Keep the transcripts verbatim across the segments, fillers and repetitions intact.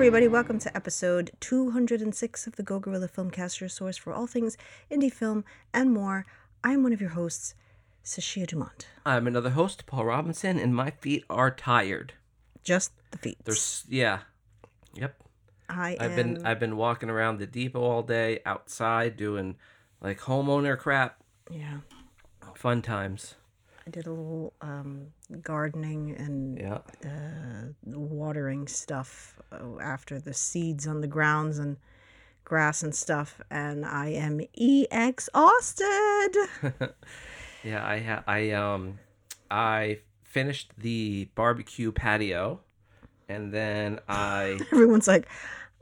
everybody, welcome to episode two hundred six of the Go Guerrilla Filmcaster, source for all things indie film and more. I'm one of your hosts, Sashia Dumont. I'm another host, Paul Robinson, and my feet are tired. Just the feet. There's, yeah. Yep. I I've am... been I've been walking around the depot all day, outside, doing like homeowner crap. Yeah. Fun times. I did a little um, gardening and yeah. uh, watering stuff after the seeds on the grounds and grass and stuff, and I am exhausted. Yeah, I ha- I um I finished the barbecue patio, and then I everyone's like,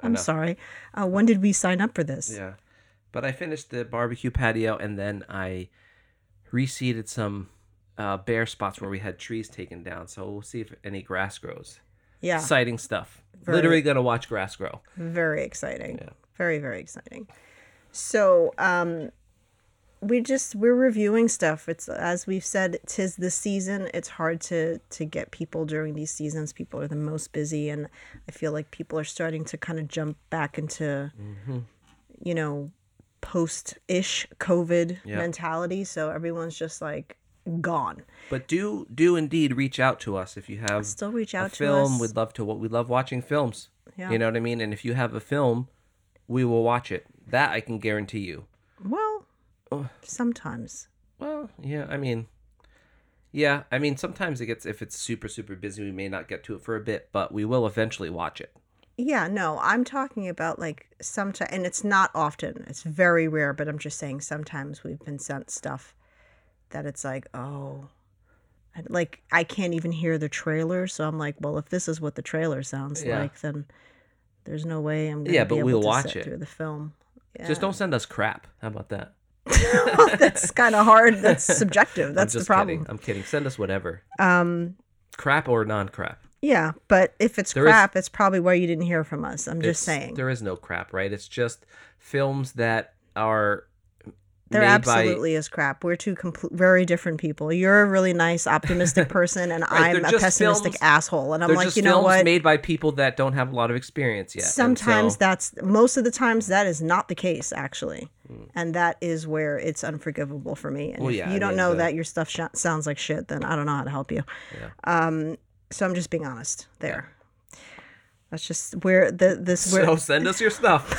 I'm sorry, uh, when did we sign up for this? Yeah, but I finished the barbecue patio, and then I reseeded some. Uh, bare spots where we had trees taken down, so we'll see if any grass grows. Yeah, exciting stuff. Very, literally gonna watch grass grow. Very exciting. Yeah. Very very exciting. So um, we just we're reviewing stuff. It's, as we've said, 'tis the season. It's hard to to get people during these seasons. People are the most busy, and I feel like people are starting to kind of jump back into, mm-hmm. you know, post-ish COVID yeah. mentality. So everyone's just like. Gone. But do do indeed reach out to us if you have still reach out a film. To us. We'd love to. What we love watching films. Yeah. You know what I mean. And if you have a film, we will watch it. That I can guarantee you. Well, oh. sometimes. Well, yeah. I mean, yeah. I mean, sometimes it gets if it's super super busy, we may not get to it for a bit, but we will eventually watch it. Yeah, no, I'm talking about like sometimes, and it's not often. It's very rare, but I'm just saying sometimes we've been sent stuff. That it's like, oh, like I can't even hear the trailer. So I'm like, well, if this is what the trailer sounds yeah. like, then there's no way I'm going yeah, to be able we'll to watch sit it. Through the film. Yeah. Just don't send us crap. How about that? That's kind of hard. That's subjective. That's I'm just the problem. Kidding. I'm kidding. Send us whatever. Um, crap or non-crap. Yeah, but if it's there crap, is, it's probably where you didn't hear from us. I'm just saying. There is no crap, right? It's just films that are... There absolutely by... is crap. We're two compl- very different people. You're a really nice, optimistic person, and right, I'm a pessimistic films, asshole. And I'm like, just you know what? Films made by people that don't have a lot of experience yet. Sometimes so... that's most of the times that is not the case, actually, mm. and that is where it's unforgivable for me. And well, if yeah, you don't I mean, know the... that your stuff sh- sounds like shit, then I don't know how to help you. Yeah. Um, so I'm just being honest there. Yeah. That's just where the this. Where... So send us your stuff.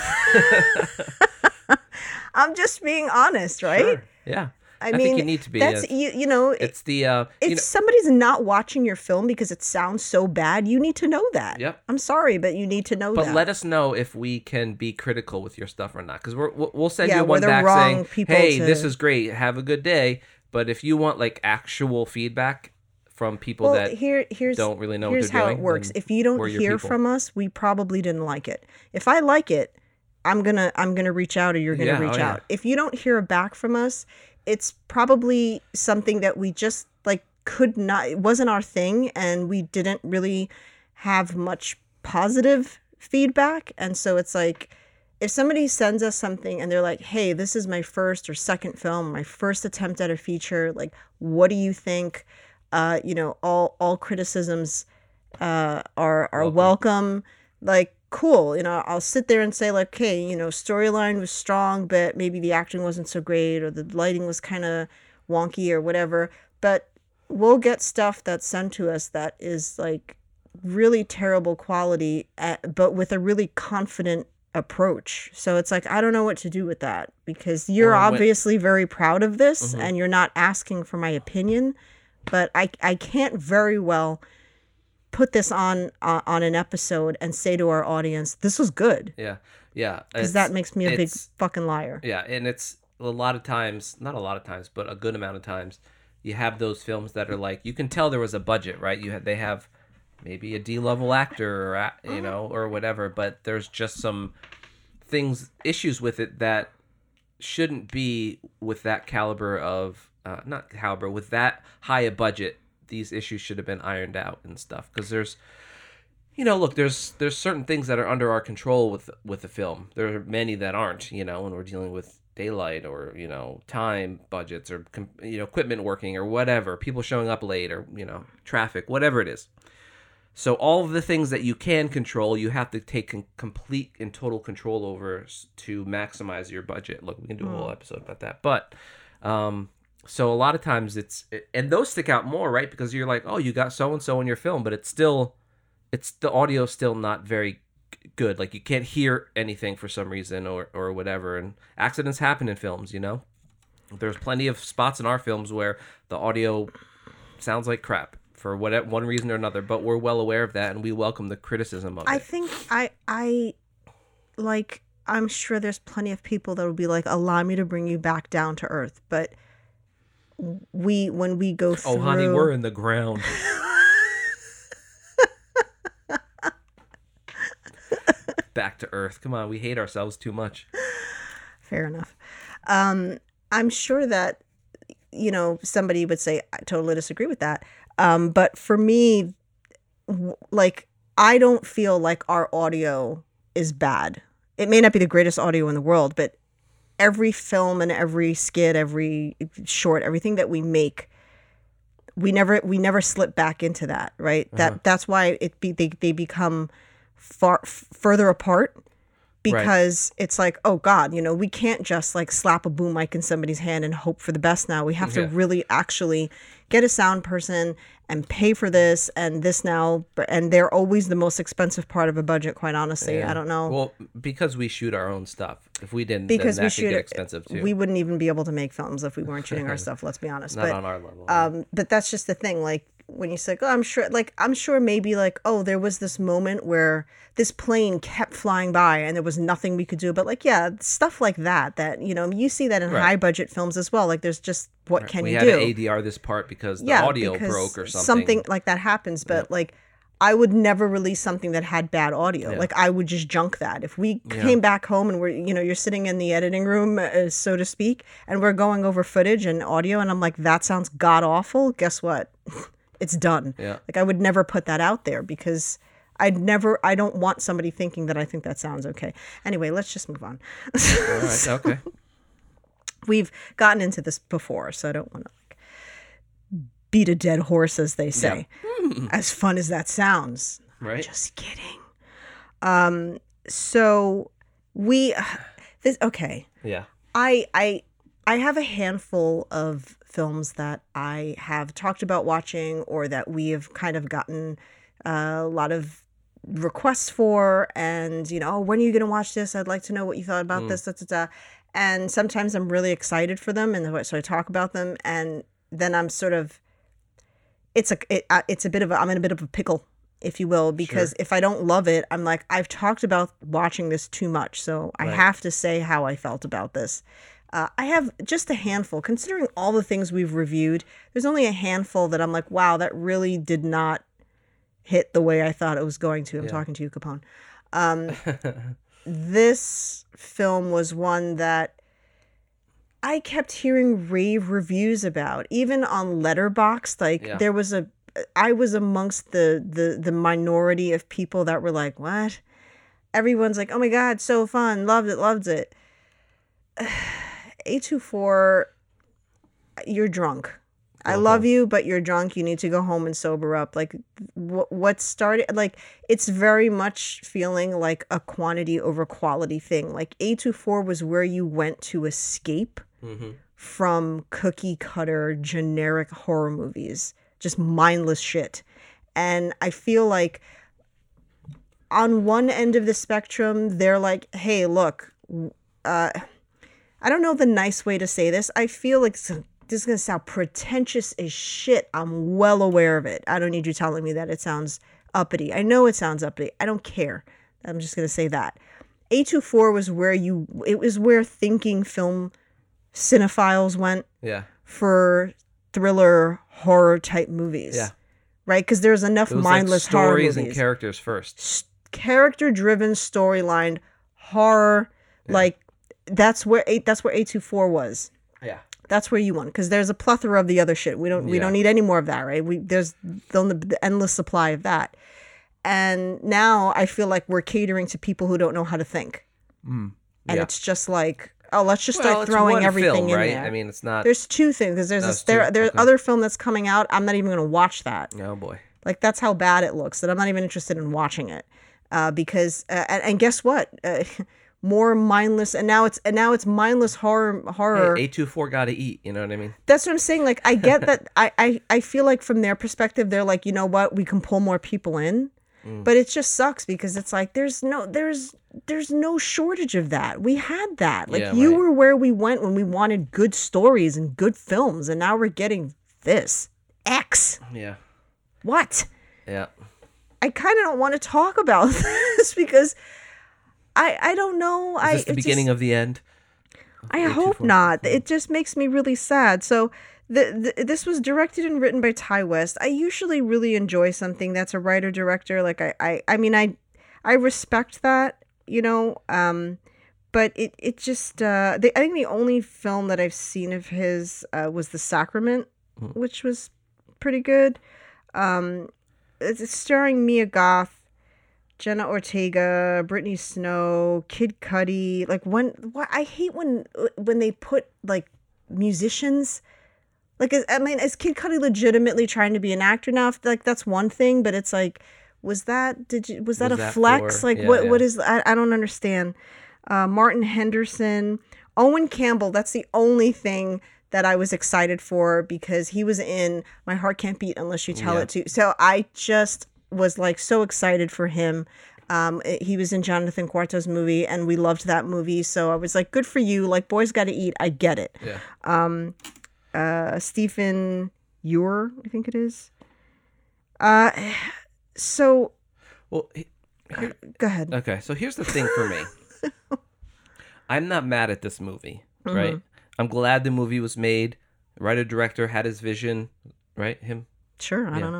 I'm just being honest, right? Sure. Yeah. I, I mean, think you need to be. That's, you, you know, it's the, uh, if you know, somebody's not watching your film because it sounds so bad, you need to know that. Yep. I'm sorry, but you need to know but that. But let us know if we can be critical with your stuff or not. Because we'll send yeah, you one back saying, hey, to... this is great. Have a good day. But if you want like actual feedback from people well, that here, here's, don't really know what they're doing. Here's how it works. If you don't hear from us, we probably didn't like it. If I like it. I'm going to I'm gonna reach out or you're going to yeah, reach oh, yeah. out. If you don't hear back from us, it's probably something that we just like could not, it wasn't our thing and we didn't really have much positive feedback. And so it's like if somebody sends us something and they're like, hey, this is my first or second film, my first attempt at a feature. Like, what do you think? Uh, you know, all, all criticisms uh, are, are welcome. welcome. Like, cool, you know, I'll sit there and say like, okay, you know, storyline was strong, but maybe the acting wasn't so great or the lighting was kind of wonky or whatever. But we'll get stuff that's sent to us that is like really terrible quality, at, but with a really confident approach. So it's like, I don't know what to do with that because you're um, obviously when... very proud of this mm-hmm. and you're not asking for my opinion, but I, I can't very well... put this on uh, on an episode and say to our audience, this was good. Yeah, yeah. Because that makes me a big fucking liar. Yeah, and it's a lot of times, not a lot of times, but a good amount of times, you have those films that are like, you can tell there was a budget, right? You have, They have maybe a D-level actor, or you know, or whatever, but there's just some things, issues with it that shouldn't be with that caliber of, uh, not caliber, with that high a budget. These issues should have been ironed out and stuff because there's, you know, look, there's there's certain things that are under our control with with the film. There are many that aren't, you know, and we're dealing with daylight or, you know, time budgets or, you know, equipment working or whatever, people showing up late or, you know, traffic, whatever it is. So all of the things that you can control, you have to take complete and total control over to maximize your budget. Look, we can do a whole episode about that. But um, so a lot of times it's – and those stick out more, right? Because you're like, oh, you got so-and-so in your film, but it's still – it's the audio is still not very good. Like you can't hear anything for some reason or, or whatever. And accidents happen in films, you know? There's plenty of spots in our films where the audio sounds like crap. For what one reason or another, but we're well aware of that, and we welcome the criticism of it. I think I, I, like, I'm sure there's plenty of people that will be like, "Allow me to bring you back down to earth," but we, when we go through, oh, honey, we're in the ground. Back to earth. Come on, we hate ourselves too much. Fair enough. Um, I'm sure that, you know, somebody would say, "I totally disagree with that." Um, but for me, w- like, I don't feel like our audio is bad. It may not be the greatest audio in the world, but every film and every skit, every short, everything that we make, we never we never slip back into that, right? Uh-huh. That that's why it be, they they become far f- further apart. Because right. It's like, oh God, you know, we can't just like slap a boom mic in somebody's hand and hope for the best now. We have yeah. to really actually get a sound person and pay for this and this now. And they're always the most expensive part of a budget, quite honestly. Yeah. I don't know. Well, because we shoot our own stuff. If we didn't, because then that we shoot, could get expensive too. We wouldn't even be able to make films if we weren't shooting our stuff, let's be honest. Not but, on our level. Um, but that's just the thing, like. When you say, oh, I'm sure, like, I'm sure maybe like, oh, there was this moment where this plane kept flying by and there was nothing we could do. But like, yeah, stuff like that, that, you know, you see that in right. high budget films as well. Like there's just, what right. can we you do? We had to A D R this part because the yeah, audio because broke or something. Something like that happens. But yeah. like, I would never release something that had bad audio. Yeah. Like I would just junk that. If we yeah. came back home and we're, you know, you're sitting in the editing room, uh, so to speak, and we're going over footage and audio and I'm like, that sounds god awful. Guess what? It's done. Yeah. Like I would never put that out there because I'd never, I don't want somebody thinking that I think that sounds okay. Anyway, let's just move on. All right. So, okay. We've gotten into this before, so I don't want to like beat a dead horse, as they say. Yeah. As fun as that sounds. Right. I'm just kidding. Um. So we, uh, this, okay. Yeah. I, I, I have a handful of films that I have talked about watching or that we have kind of gotten uh, a lot of requests for. And, you know, oh, when are you going to watch this? I'd like to know what you thought about mm. this. Da, da, da. And sometimes I'm really excited for them. And so I talk about them. And then I'm sort of, it's a, it, it's a bit of a, I'm in a bit of a pickle, if you will, because sure. if I don't love it, I'm like, I've talked about watching this too much. So right. I have to say how I felt about this. Uh, I have just a handful. Considering all the things we've reviewed, there's only a handful that I'm like, wow, that really did not hit the way I thought it was going to. I'm yeah. talking to you, Capone. Um, this film was one that I kept hearing rave reviews about, even on Letterboxd. Like yeah. there was a, I was amongst the, the the minority of people that were like, what? Everyone's like, oh my God, so fun. Loved it. Loved it. A twenty-four, you're drunk. I uh-huh. love you, but you're drunk. You need to go home and sober up. Like wh- what started, like it's very much feeling like a quantity over quality thing. Like A twenty-four was where you went to escape mm-hmm. from cookie cutter generic horror movies, just mindless shit. And I feel like on one end of the spectrum, they're like, hey, look, uh, I don't know the nice way to say this. I feel like this is going to sound pretentious as shit. I'm well aware of it. I don't need you telling me that it sounds uppity. I know it sounds uppity. I don't care. I'm just going to say that. A twenty-four was where you, it was where thinking film cinephiles went yeah. for thriller horror type movies. Yeah. Right? Because there's enough mindless like horror movies. Stories and characters first. S- character driven storyline, horror, yeah. like, That's where eight. That's where A twenty-four was. Yeah. That's where you won because there's a plethora of the other shit. We don't. We yeah. don't need any more of that, right? We there's the, the endless supply of that, and now I feel like we're catering to people who don't know how to think, mm. yeah. and it's just like, oh, let's just well, start throwing everything film, in right? there. I mean, it's not. There's two things because there's no, a, there, there's okay. other film that's coming out. I'm not even going to watch that. Oh boy. Like, that's how bad it looks, that I'm not even interested in watching it. Uh, because uh, and, and guess what? Uh, more mindless, and now it's and now it's mindless horror. horror. Hey, A twenty-four got to eat. You know what I mean? That's what I'm saying. Like, I get that. I, I, I feel like from their perspective, they're like, you know what? We can pull more people in. Mm. But it just sucks because it's like there's no there's there's no shortage of that. We had that. Like, yeah, you right. were where we went when we wanted good stories and good films, and now we're getting this X. Yeah. What? Yeah. I kind of don't want to talk about this because I I don't know. Is I, this the beginning just, of the end? I hope not. It just makes me really sad. So. The, the, this was directed and written by Ty West. I usually really enjoy something that's a writer-director. Like, I, I, I mean, I I respect that, you know, um, but it, it just, uh, the, I think the only film that I've seen of his uh, was The Sacrament, mm-hmm. which was pretty good. Um, it's, it's starring Mia Goth, Jenna Ortega, Brittany Snow, Kid Cudi. Like, when, why, I hate when when they put, like, musicians... Like, I mean, is Kid Cudi legitimately trying to be an actor now? Like, that's one thing, but it's like, was that, did you, was that was a that flex? For, like, yeah, what, yeah. what is, I, I don't understand. Uh, Martin Henderson, Owen Campbell, that's the only thing that I was excited for because he was in My Heart Can't Beat Unless You Tell yeah. It To. So I just was like so excited for him. Um, he was in Jonathan Cuarto's movie and we loved that movie. So I was like, good for you. Like, boys got to eat. I get it. Yeah. Um, Uh, Stephen Ewer, I think it is. Uh, so. Well, he, here, uh, go ahead. Okay, so here's the thing for me. I'm not mad at this movie, mm-hmm. right? I'm glad the movie was made. Writer director had his vision, right? Him. Sure, I yeah. don't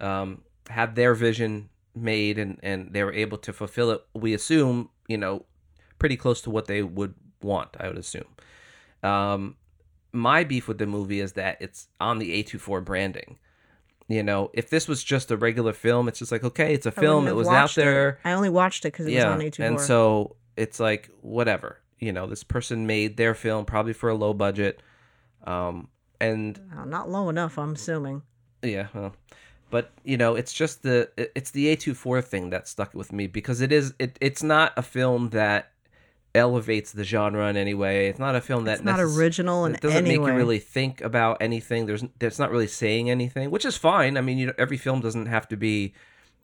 know. Um, had their vision made, and and they were able to fulfill it. We assume, you know, pretty close to what they would want. I would assume. Um. My beef with the movie is that it's on the A twenty-four branding. You know, if this was just a regular film, it's just like, okay, it's a I film. It was out there. It. I only watched it because it yeah. was on A twenty-four. And so it's like, whatever. You know, this person made their film probably for a low budget. Um, and well, not low enough, I'm assuming. Yeah. Well, but, you know, it's just the, it's the A twenty-four thing that stuck with me because it is, it, it's not a film that elevates the genre in any way. It's not a film that it's not necess- original in it doesn't any make way. You really think about anything. There's it's not really saying anything, which is fine. I mean, you know, every film doesn't have to be,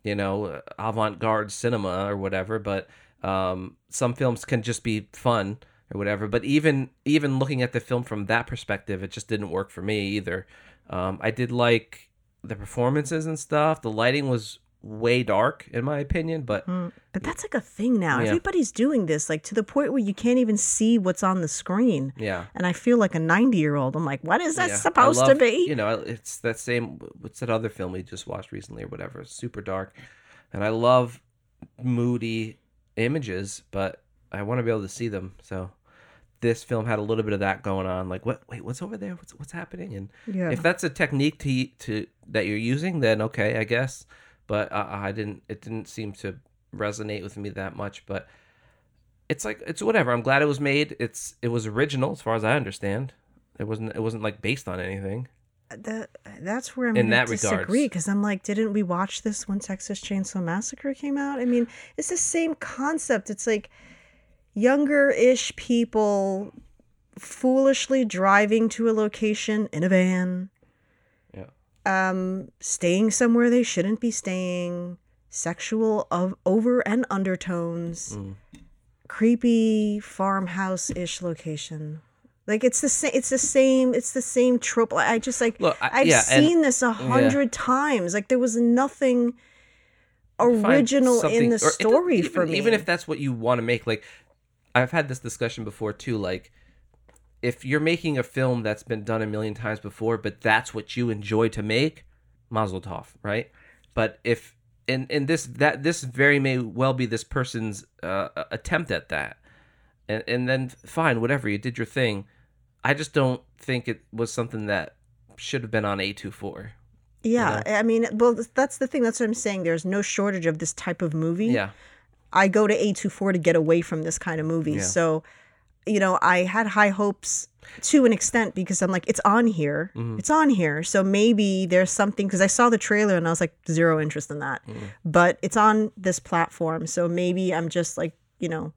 you know, avant-garde cinema or whatever, but um some films can just be fun or whatever. But even even looking at the film from that perspective, it just didn't work for me either. um I did like the performances and stuff. The lighting was way dark in my opinion, but mm, but that's like a thing now. Yeah. Everybody's doing this, like, to the point where you can't even see what's on the screen. Yeah. And I feel like a ninety year old. I'm like, what is that yeah. supposed love, to be? You know, it's that same, what's that other film we just watched recently or whatever, it's super dark, and I love moody images, but I want to be able to see them. So this film had a little bit of that going on, like, what? Wait, what's over there? What's what's happening? And yeah. if that's a technique to to that you're using, then okay, I guess. But uh, I didn't. It didn't seem to resonate with me that much. But it's like it's whatever. I'm glad it was made. It's it was original as far as I understand. It wasn't. It wasn't like based on anything. That that's where I'm in that disagree because I'm like, didn't we watch this when Texas Chainsaw Massacre came out? I mean, it's the same concept. It's like younger-ish people foolishly driving to a location in a van. Um, staying somewhere they shouldn't be staying, sexual of over and undertones, mm. creepy farmhouse-ish location. Like it's the same. It's the same. It's the same trope. I just like Look, I, I've yeah, seen and, this a hundred yeah. times. Like there was nothing original in the story even, for me. Even if that's what you want to make, like I've had this discussion before too. Like, if you're making a film that's been done a million times before, but that's what you enjoy to make, mazel tov, right? But if and and this that this very may well be this person's uh, attempt at that, and and then fine, whatever, you did your thing. I just don't think it was something that should have been on A twenty-four. Yeah, you know? I mean, well, that's the thing. That's what I'm saying. There's no shortage of this type of movie. Yeah, I go to A twenty-four to get away from this kind of movie. Yeah. So. You know, I had high hopes to an extent, because I'm like, it's on here. Mm-hmm. It's on here. So maybe there's something, because I saw the trailer and I was like, zero interest in that. Mm-hmm. But it's on this platform. So maybe I'm just like, you know,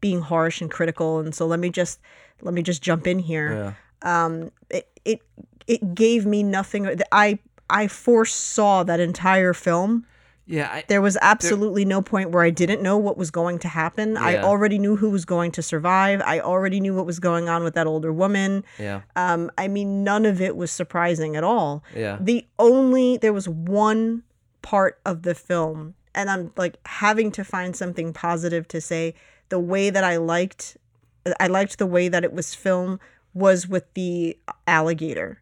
being harsh and critical. And so let me just let me just jump in here. Yeah. Um, it, it it gave me nothing. I, I foresaw that entire film. Yeah, I, there was absolutely there, no point where I didn't know what was going to happen. Yeah. I already knew who was going to survive. I already knew what was going on with that older woman. Yeah. Um. I mean, none of it was surprising at all. Yeah. The only, there was one part of the film, and I'm like having to find something positive to say. The way that I liked, I liked the way that it was filmed was with the alligator.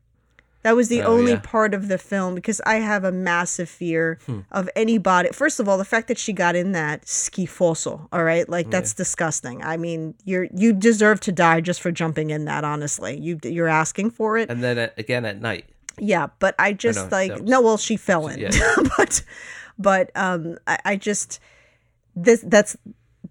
That was the oh, only yeah. part of the film, because I have a massive fear hmm. of anybody. First of all, the fact that she got in that schifoso, all right? Like, that's yeah. disgusting. I mean, you you deserve to die just for jumping in that, honestly. You, you're asking for it. And then uh, again at night. Yeah, but I just oh, no, like, was, no, well, she fell in. Yeah. but but um, I, I just, this that's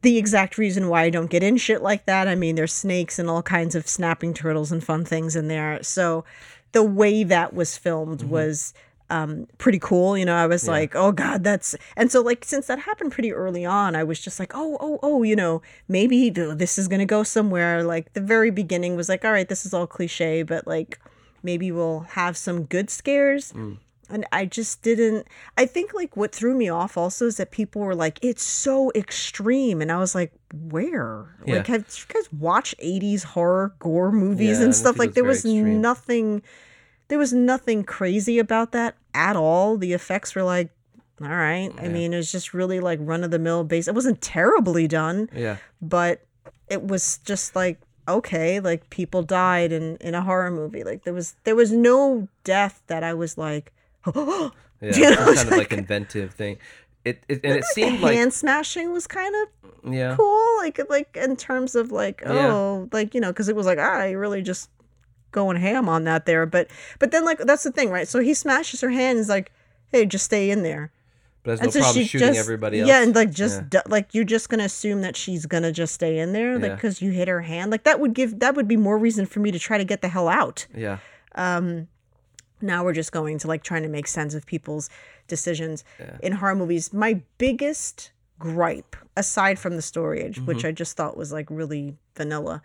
the exact reason why I don't get in shit like that. I mean, there's snakes and all kinds of snapping turtles and fun things in there. So the way that was filmed mm-hmm. was um, pretty cool. You know, I was yeah. like, oh, God, that's... And so, like, since that happened pretty early on, I was just like, oh, oh, oh, you know, maybe this is going to go somewhere. Like, the very beginning was like, all right, this is all cliche, but, like, maybe we'll have some good scares. Mm. And I just didn't... I think, like, what threw me off also is that people were like, it's so extreme. And I was like, where? Yeah. Like, have you guys watched eighties horror gore movies yeah, and stuff? Like, there was extreme. nothing... There was nothing crazy about that at all. The effects were like, all right. Yeah. I mean, it was just really like run-of-the-mill base. It wasn't terribly done. Yeah. But it was just like, okay, like people died in, in a horror movie. Like there was there was no death that I was like... Oh. Yeah, you know, some kind of like inventive thing. It, it and it seemed like hand smashing was kind of yeah. cool. Like like in terms of like oh yeah. like you know because it was like ah you really just going ham on that there. But but then like that's the thing, right? So he smashes her hand and is like, hey, just stay in there. But there's no so problem shooting just, everybody else. Yeah, and like just yeah. like you're just gonna assume that she's gonna just stay in there, like because yeah. you hit her hand. Like that would give that would be more reason for me to try to get the hell out. Yeah. Um. Now we're just going to like trying to make sense of people's decisions yeah. in horror movies. My biggest gripe, aside from the story age, mm-hmm. which I just thought was like really vanilla,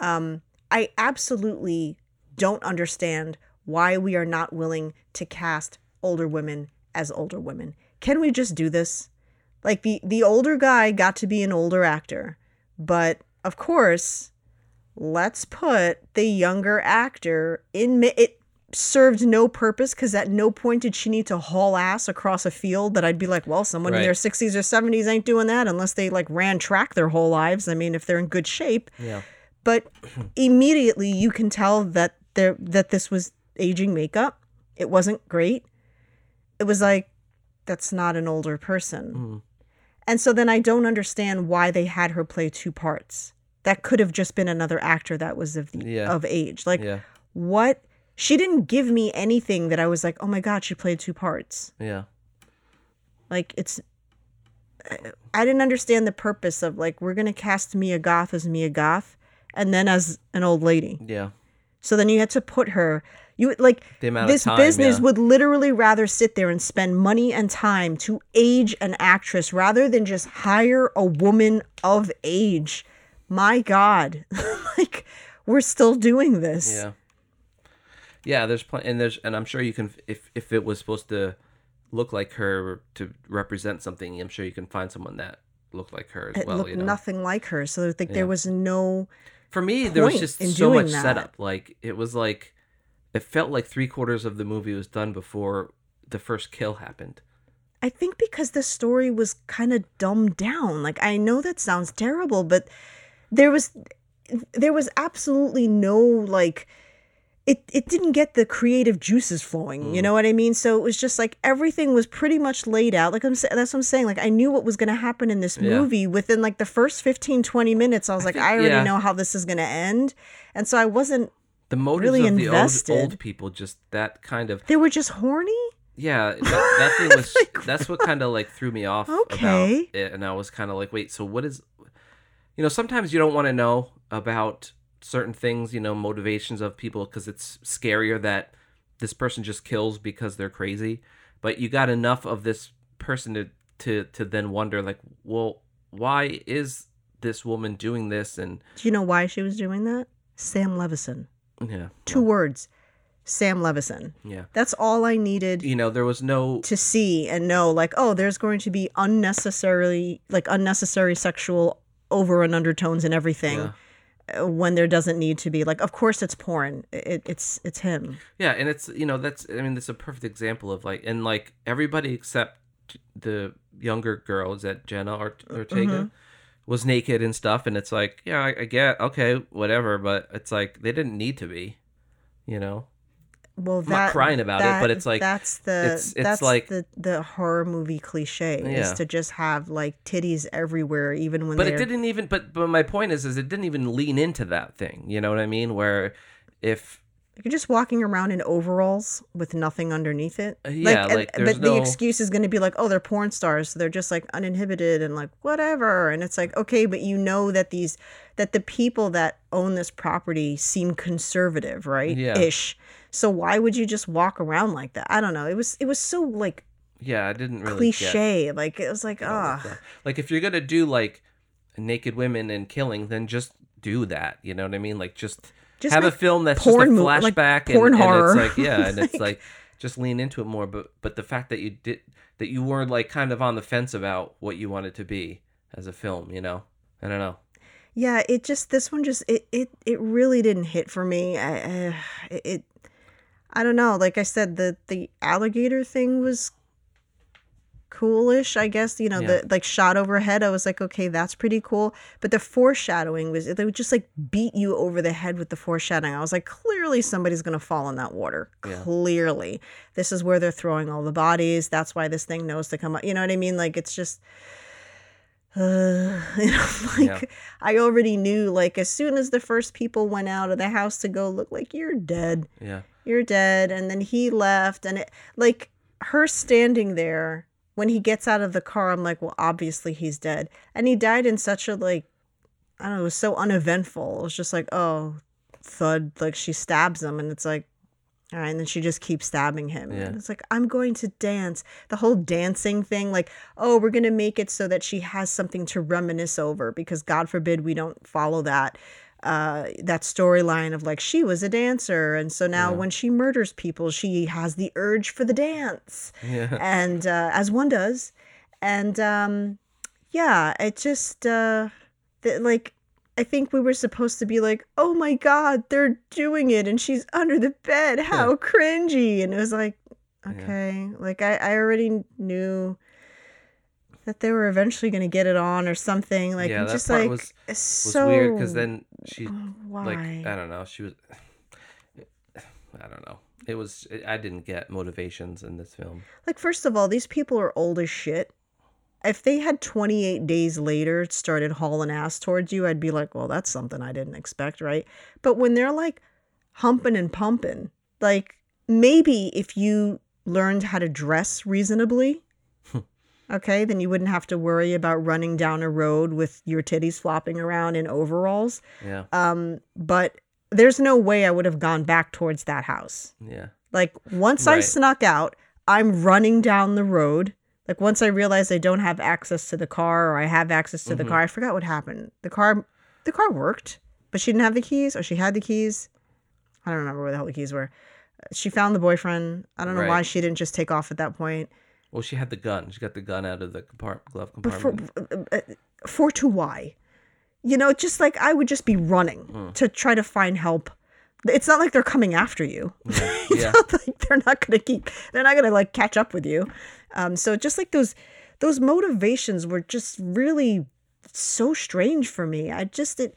um, I absolutely don't understand why we are not willing to cast older women as older women. Can we just do this? Like the the older guy got to be an older actor, but of course, let's put the younger actor in mi- it. Served no purpose because at no point did she need to haul ass across a field that I'd be like, well, someone right. in their sixties or seventies ain't doing that unless they like ran track their whole lives. I mean, if they're in good shape. Yeah. But immediately you can tell that there that this was aging makeup. It wasn't great. It was like, that's not an older person. Mm. And so then I don't understand why they had her play two parts. That could have just been another actor that was of the, yeah. of age. Like yeah. what? She didn't give me anything that I was like, oh my God, she played two parts. Yeah. Like, it's... I, I didn't understand the purpose of, like, we're going to cast Mia Goth as Mia Goth, and then as an old lady. Yeah. So then you had to put her... You like the amount this of time, business yeah. would literally rather sit there and spend money and time to age an actress rather than just hire a woman of age. My God. Like, we're still doing this. Yeah. Yeah, there's pl- and there's and I'm sure you can if if it was supposed to look like her to represent something, I'm sure you can find someone that looked like her as it well. Looked you know? nothing like her, so like yeah. there was no. For me, point there was just so much that. setup. Like it was like, it felt like three quarters of the movie was done before the first kill happened. I think because the story was kind of dumbed down. Like I know that sounds terrible, but there was there was absolutely no like. It it didn't get the creative juices flowing, mm. you know what I mean? So it was just like everything was pretty much laid out. Like I'm that's what I'm saying. Like I knew what was going to happen in this yeah. movie within like the first fifteen, twenty minutes. I was like, I, think, I already yeah. know how this is going to end. And so I wasn't the motives really of invested. The old, old people just that kind of... They were just horny? Yeah. That, that thing was, like, that's what kind of like threw me off okay. about it. And I was kind of like, wait, so what is... You know, sometimes you don't want to know about... certain things, you know, motivations of people, because it's scarier that this person just kills because they're crazy. But you got enough of this person to to, to then wonder, like, well, why is this woman doing this? And do you know why she was doing that? Sam Levinson. Yeah. Two well. words. Sam Levinson. Yeah. That's all I needed. You know, there was no... to see and know, like, oh, there's going to be unnecessarily, like, unnecessary sexual over and undertones and everything. Yeah. When there doesn't need to be, like, of course it's porn. It, it's it's him. Yeah, and it's, you know, that's, I mean, that's a perfect example of, like, and, like, everybody except the younger girl, is that Jenna Ort- Ortega, mm-hmm. was naked and stuff, and it's like, yeah, I, I get, okay, whatever, but it's like, they didn't need to be, you know? Well, that, I'm not crying about that, it, but it's like... That's the it's, it's that's like, the, the horror movie cliche, yeah. is to just have, like, titties everywhere, even when But they're... it didn't even... But, but my point is, is it didn't even lean into that thing, you know what I mean? Where if... You're just walking around in overalls with nothing underneath it. Yeah, like, like there's But no... the excuse is going to be like, oh, they're porn stars, so they're just, like, uninhibited and, like, whatever. And it's like, okay, but you know that these... that the people that own this property seem conservative, right? Yeah. Ish. So why would you just walk around like that? I don't know. It was it was so, like... Yeah, I didn't really cliche. Get, like, it was like, ah. Oh. Like, like, if you're going to do, like, naked women and killing, then just do that. You know what I mean? Like, just... Just have a film that's just a flashback, mo- like porn and, horror. And it's like, yeah, and it's like, like, just lean into it more. But but the fact that you did that, you were like kind of on the fence about what you wanted to be as a film, you know, I don't know. Yeah, it just this one just it it, it really didn't hit for me. I, I it I don't know. Like I said, the the alligator thing was coolish, I guess, you know, yeah. the like shot overhead, I was like, okay, that's pretty cool. But the foreshadowing was, they would just like beat you over the head with the foreshadowing. I was like, clearly somebody's gonna fall in that water. Yeah. Clearly this is where they're throwing all the bodies, that's why this thing knows to come up, you know what I mean? Like, it's just uh, you know, like, yeah. I already knew, like, as soon as the first people went out of the house to go look, like, you're dead. Yeah, you're dead. And then he left, and it, like, her standing there when he gets out of the car, I'm like, well, obviously he's dead. And he died in such a, like, I don't know, it was so uneventful. It was just like, oh, thud, like, she stabs him. And it's like, all right. And then she just keeps stabbing him. Yeah. And it's like, I'm going to dance. The whole dancing thing, like, oh, we're going to make it so that she has something to reminisce over, because God forbid we don't follow that. Uh, that storyline of, like, she was a dancer, and so now yeah. when she murders people, she has the urge for the dance, yeah. and uh, as one does, and um, yeah, it just uh, th- like I think we were supposed to be like, oh my God, they're doing it, and she's under the bed, how yeah. cringy, and it was like, okay, yeah. like I, I already knew that they were eventually going to get it on or something. Like, yeah, that just part like was, was so weird, because then she, why? Like, I don't know. She was, I don't know. It was, I didn't get motivations in this film. Like, first of all, these people are old as shit. If they had twenty-eight days later started hauling ass towards you, I'd be like, well, that's something I didn't expect, right? But when they're like humping and pumping, like, maybe if you learned how to dress reasonably, okay, then you wouldn't have to worry about running down a road with your titties flopping around in overalls. Yeah. Um, but there's no way I would have gone back towards that house. Yeah. Like, once right. I snuck out, I'm running down the road. Like, once I realized I don't have access to the car, or I have access to mm-hmm. the car, I forgot what happened. The car, the car worked, but she didn't have the keys, or she had the keys. I don't remember where the hell the keys were. She found the boyfriend. I don't know right. why she didn't just take off at that point. Well, she had the gun. She got the gun out of the compart- glove compartment. But for, for to why? You know, just like, I would just be running mm. to try to find help. It's not like they're coming after you. Yeah. you yeah. know? Like, they're not going to keep, they're not going to like catch up with you. Um, so just like those, those motivations were just really so strange for me. I just, it,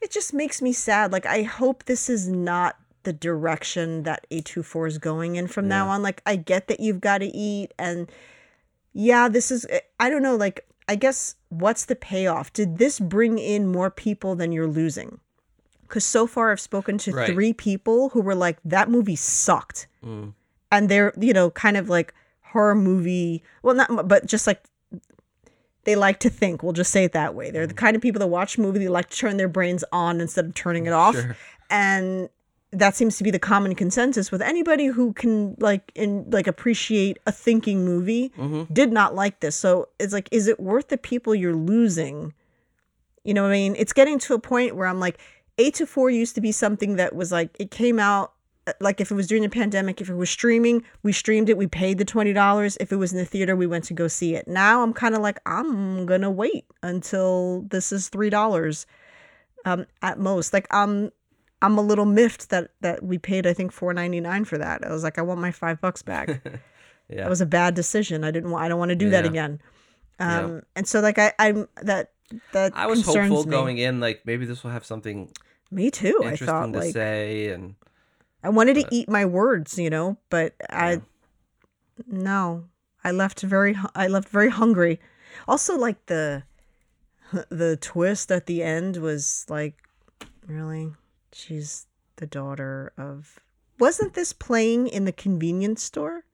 it just makes me sad. Like, I hope this is not the direction that A twenty-four is going in from yeah. now on. Like, I get that you've got to eat, and yeah, this is, I don't know, like, I guess, what's the payoff? Did this bring in more people than you're losing? Because so far I've spoken to right. three people who were like, that movie sucked. Mm. And they're, you know, kind of like horror movie, well, not, but just like They like to think. We'll just say it that way. They're the kind of people that watch a movie, they like to turn their brains on instead of turning it off. Sure. And that seems to be the common consensus with anybody who can like in like appreciate a thinking movie. Mm-hmm. Did not like this. So it's like, is it worth the people you're losing? You know what I mean? It's getting to a point where I'm like, A twenty-four used to be something that was like, it came out like if it was during the pandemic, if it was streaming, we streamed it, we paid the twenty dollars. If it was in the theater, we went to go see it. Now I'm kind of like, I'm going to wait until this is three dollars um, at most. Like I'm, I'm a little miffed that, that we paid, I think four ninety-nine for that. I was like, I want my five bucks back. Yeah. That was a bad decision. I didn't want, I don't want to do yeah. that again. Um, yeah. And so like, I, I'm that, that I was hopeful me. Going in, like maybe this will have something me too. I thought to like, say, and I wanted but, to eat my words, you know, but yeah. I, no, I left very, I left very hungry. Also like the, the twist at the end was like, really, she's the daughter of, wasn't this playing in the convenience store?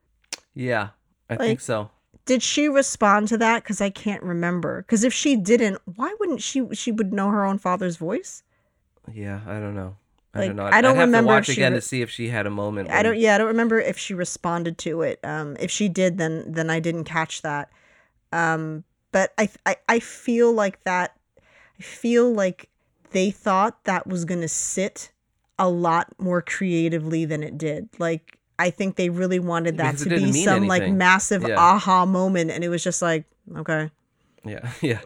Yeah, I like, think so. Did she respond to that? Because I can't remember. Because if she didn't, why wouldn't she? She would know her own father's voice. Yeah, I don't know. I like, don't know. I'd, I don't I'd have remember. To watch if she again re- to see if she had a moment. I when... don't. Yeah, I don't remember if she responded to it. Um, if she did, then then I didn't catch that. Um, but I, I I feel like that. I feel like they thought that was gonna sit a lot more creatively than it did. Like. I think they really wanted that to be some anything. like massive yeah. aha moment. And it was just like, okay. Yeah. Yeah.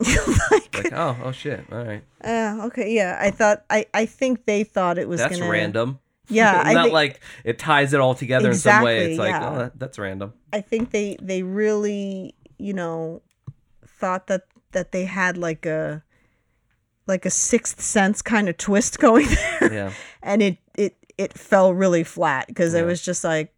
like, like, oh, oh shit. All right. Yeah. Uh, okay. Yeah. I thought, I, I think they thought it was going to. That's gonna... random. Yeah. Not I think... like it ties it all together exactly, in some way. It's like, yeah. oh, that, that's random. I think they, they really, you know, thought that, that they had like a, like a sixth sense kind of twist going there. Yeah. And it, it, it fell really flat because yeah. it was just like,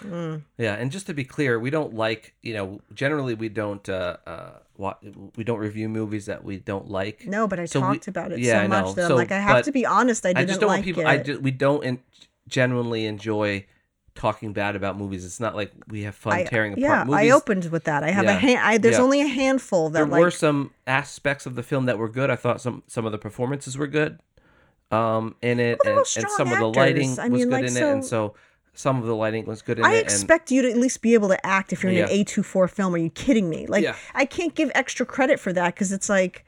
mm. yeah. And just to be clear, we don't like, you know, generally we don't, uh, uh, wa- we don't review movies that we don't like. No, but I so talked we, about it yeah, so much that so, I'm like, I have to be honest. I didn't I just don't like want people, it. I do, we don't in- genuinely enjoy talking bad about movies. It's not like we have fun I, tearing apart yeah, movies. Yeah, I opened with that. I have yeah. a hand. I, there's yeah. only a handful that there like. There were some aspects of the film that were good. I thought some, some of the performances were good. Um, in it, well, and, and some actors. Of the lighting I mean, was good like, in so it, and so some of the lighting was good in I it. I expect and... you to at least be able to act if you're in yeah. an A twenty-four film. Are you kidding me? Like, yeah. I can't give extra credit for that because it's like,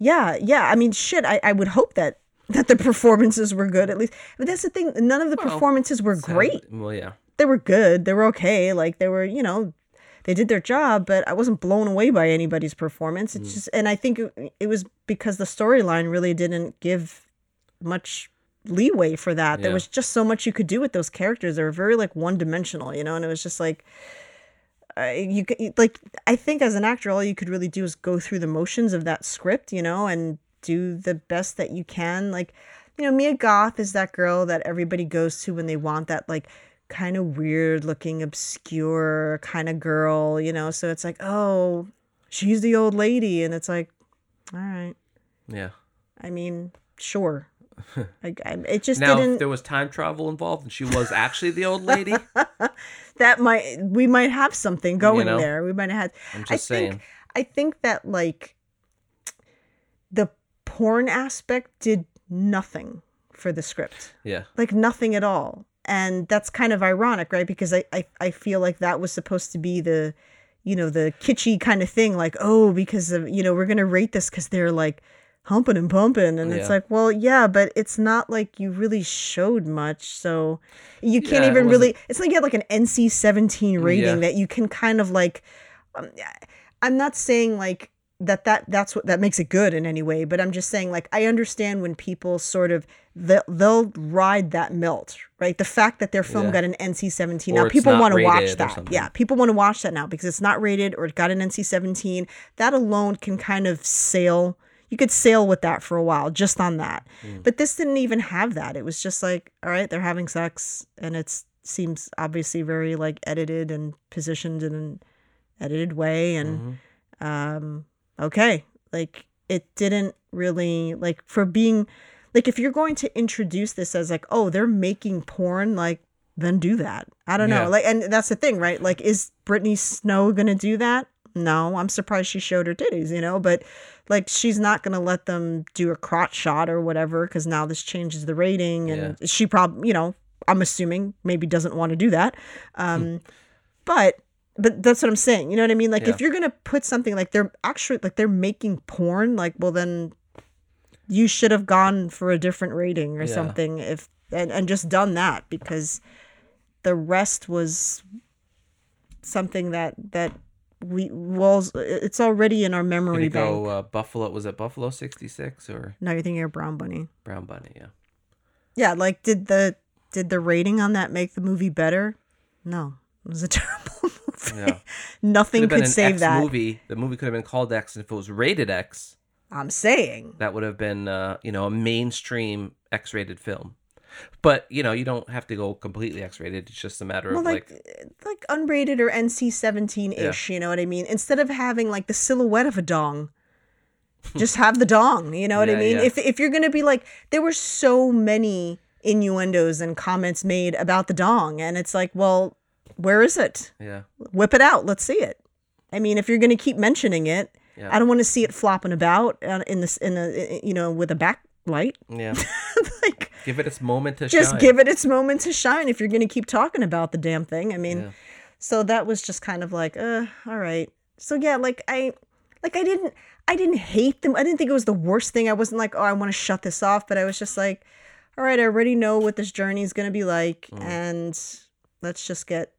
yeah, yeah. I mean, shit, I, I would hope that, that the performances were good at least. But that's the thing, none of the well, performances were so, great. Well, yeah. They were good, they were okay, like, they were, you know, they did their job, but I wasn't blown away by anybody's performance. It's mm. just, and I think it, it was because the storyline really didn't give much leeway for that. Yeah. There was just so much you could do with those characters. They were very like one-dimensional, you know, and it was just like uh, you like I think as an actor all you could really do is go through the motions of that script, you know, and do the best that you can. Like, you know, Mia Goth is that girl that everybody goes to when they want that like kind of weird looking obscure kind of girl, you know, so it's like, oh, she's the old lady, and it's like, all right, yeah, I mean, sure. Like, I, it just now, didn't... if there was time travel involved and she was actually the old lady, that might we might have something going, you know? There. We might have had. I'm just I saying. Think, I think that like the porn aspect did nothing for the script. Yeah, like nothing at all, and that's kind of ironic, right? Because I I, I feel like that was supposed to be the, you know, the kitschy kind of thing. Like, oh, because of, you know, we're gonna rate this because they're like humping and pumping, and yeah. it's like, well, yeah, but it's not like you really showed much, so you can't yeah, even it really. It's like you have like an N C seventeen rating yeah. that you can kind of like. Um, I'm not saying like that that that's what that makes it good in any way, but I'm just saying like I understand when people sort of they'll, they'll ride that melt, right? The fact that their film yeah. got an N C seventeen now, people want to watch that. Yeah, people want to watch that now because it's not rated or it got an N C seventeen. That alone can kind of sail. You could sail with that for a while, just on that. Mm. But this didn't even have that. It was just like, all right, they're having sex, and it seems obviously very like edited and positioned in an edited way. And mm-hmm. um, okay, like it didn't really like for being like if you're going to introduce this as like, oh, they're making porn, like then do that. I don't yeah. know, like, and that's the thing, right? Like, is Brittany Snow gonna do that? No, I'm surprised she showed her titties, you know, but like she's not going to let them do a crotch shot or whatever because now this changes the rating. And yeah. she probably, you know, I'm assuming maybe doesn't want to do that. Um, but but that's what I'm saying. You know what I mean? Like yeah. if you're going to put something like they're actually like they're making porn, like, well, then you should have gone for a different rating or yeah. something if and, and just done that, because the rest was something that that we walls it's already in our memory bank. Go, uh, Buffalo was it Buffalo sixty-six or no? You're thinking of Brown Bunny. Brown Bunny, yeah, yeah. Like, did the did the rating on that make the movie better? No, it was a terrible movie. Yeah. Nothing could, could an save X that movie. The movie could have been called X, and if it was rated X, I'm saying that would have been uh, you know, a mainstream X-rated film. But, you know, you don't have to go completely X-rated. It's just a matter well, of like, like... like unrated or N C seventeen-ish, yeah. you know what I mean? Instead of having like the silhouette of a dong, just have the dong, you know what yeah, I mean? Yeah. If if you're going to be like... There were so many innuendos and comments made about the dong. And it's like, well, where is it? Yeah. Whip it out. Let's see it. I mean, if you're going to keep mentioning it, yeah. I don't want to see it flopping about in this, in a, you know, with a backlight. Yeah. Like... Give it its moment to shine. Just give it its moment to shine if you're going to keep talking about the damn thing. I mean, yeah. so that was just kind of like, uh, all right. So yeah, like I, like I didn't, I didn't hate them. I didn't think it was the worst thing. I wasn't like, oh, I want to shut this off. But I was just like, all right, I already know what this journey is going to be like, mm. and let's just get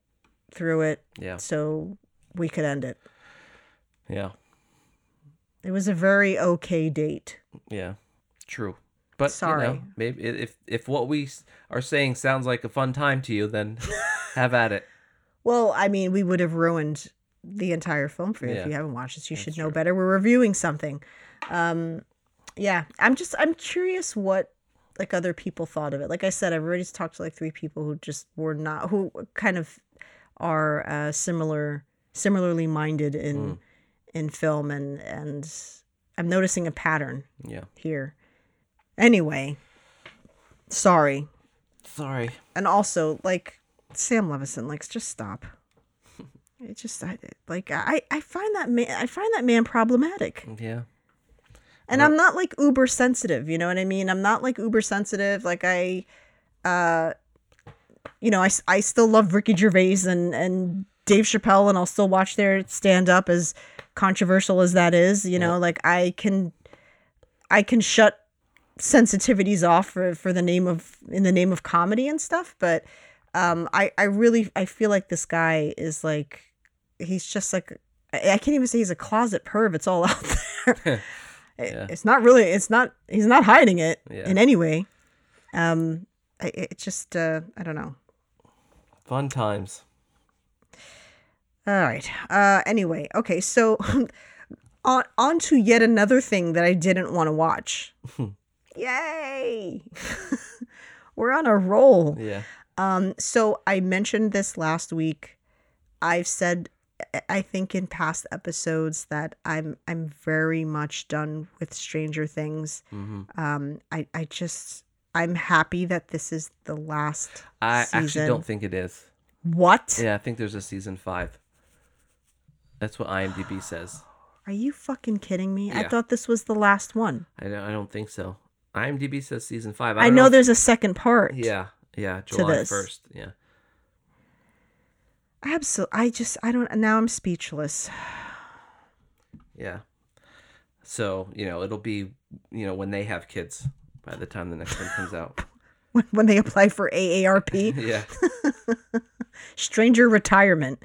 through it. Yeah. So we could end it. Yeah. It was a very okay date. Yeah. True. But sorry. You know, maybe if if what we are saying sounds like a fun time to you, then have at it. Well, I mean, we would have ruined the entire film for you yeah. if you haven't watched this. You That's should know true. Better. We're reviewing something. Um, yeah, I'm just I'm curious what like other people thought of it. Like I said, I've already talked to like three people who just were not who kind of are uh, similar similarly minded in mm. in film, and and I'm noticing a pattern. Yeah. Here. Anyway, sorry. Sorry. And also, like, Sam Levinson, like, just stop. It just, I, like, I, I find that man, I find that man problematic. Yeah. And well, I'm not, like, uber sensitive, you know what I mean? I'm not, like, uber sensitive. Like, I, uh, you know, I, I still love Ricky Gervais and, and Dave Chappelle, and I'll still watch their stand-up, as controversial as that is. You yeah. know, like, I can, I can shut sensitivities off for, for the name of in the name of comedy and stuff, but um I I really I feel like this guy is like, he's just like, I, I can't even say he's a closet perv. It's all out there. yeah. it, it's not really it's not he's not hiding it yeah. in any way. um I, it just uh I don't know. Fun times. All right. Uh anyway, okay, so on on to yet another thing that I didn't want to watch. Yay. We're on a roll. Yeah. Um, so I mentioned this last week. I've said, I think in past episodes, that I'm I'm very much done with Stranger Things. Mm-hmm. Um, I, I just, I'm happy that this is the last I season. Actually don't think it is. What? Yeah, I think there's a season five. That's what I M D B says. Are you fucking kidding me? Yeah. I thought this was the last one. I don't, I don't think so. I M D B says season five. I, I know, know there's a second part. Yeah, yeah, July first. Yeah. Absolutely. I just, I don't, now I'm speechless. Yeah. So, you know, it'll be, you know, when they have kids by the time the next one comes out. When, when they apply for A A R P? Yeah. Stranger retirement.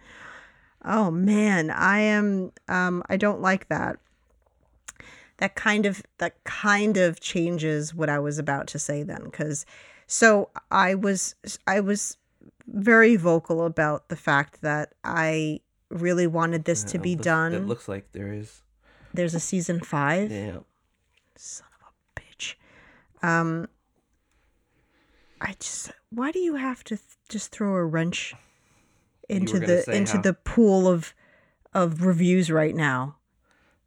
Oh, man, I am, um, I don't like that. That kind of that kind of changes what I was about to say then, because so I was I was very vocal about the fact that I really wanted this yeah, to be it looks, done. It looks like there is. There's a season five. Yeah. Son of a bitch. Um. I just why do you have to th- just throw a wrench into the into how? the pool of of reviews right now?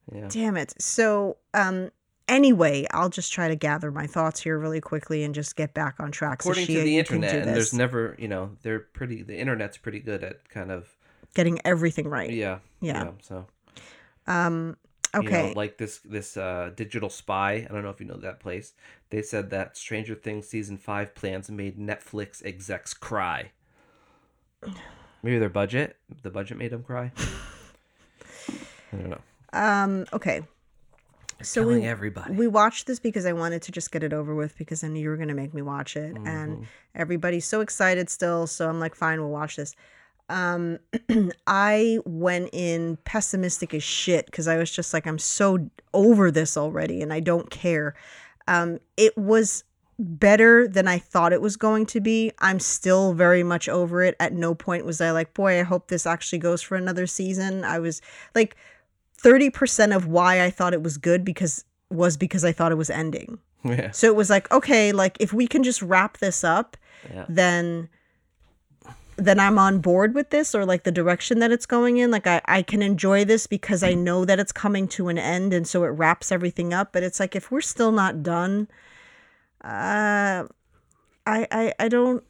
Yeah. Damn it. So um, anyway, I'll just try to gather my thoughts here really quickly and just get back on track. According so she, to the internet, and there's never, you know, they're pretty, the internet's pretty good at kind of getting everything right. Yeah. Yeah. You know, so Um, okay. You know, like this, this uh, Digital Spy. I don't know if you know that place. They said that Stranger Things season five plans made Netflix execs cry. Maybe their budget. The budget made them cry. I don't know. Um, okay. So we, everybody. we watched this because I wanted to just get it over with because I knew you were going to make me watch it. Mm-hmm. And everybody's so excited still. So I'm like, fine, we'll watch this. Um, I went in pessimistic as shit because I was just like, I'm so over this already and I don't care. Um, it was better than I thought it was going to be. I'm still very much over it. At no point was I like, boy, I hope this actually goes for another season. I was like... thirty percent of why I thought it was good because was because I thought it was ending. Yeah. So it was like, okay, like if we can just wrap this up, yeah. then then I'm on board with this, or like the direction that it's going in. Like I, I can enjoy this because I know that it's coming to an end, and so it wraps everything up. But it's like, if we're still not done, uh, I, I, I don't...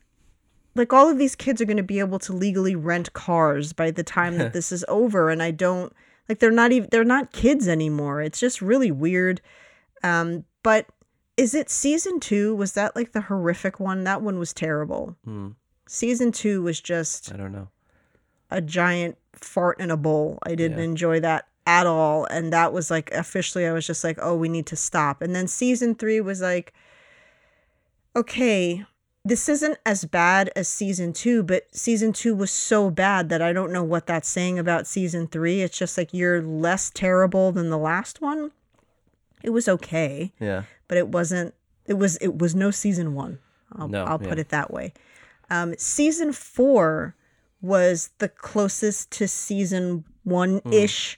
Like all of these kids are going to be able to legally rent cars by the time that this is over, and I don't... Like they're not even, they're not kids anymore. It's just really weird. Um, but is it season two? Was that like the horrific one? That one was terrible. Mm. Season two was just, I don't know, a giant fart in a bowl. I didn't yeah. enjoy that at all. And that was like, officially, I was just like, oh, we need to stop. And then season three was like, okay, this isn't as bad as season two, but season two was so bad that I don't know what that's saying about season three. It's just like, you're less terrible than the last one. It was okay. Yeah. But it wasn't, it was, it was no season one. I'll, no, I'll yeah. put it that way. Um, season four was the closest to season one ish mm.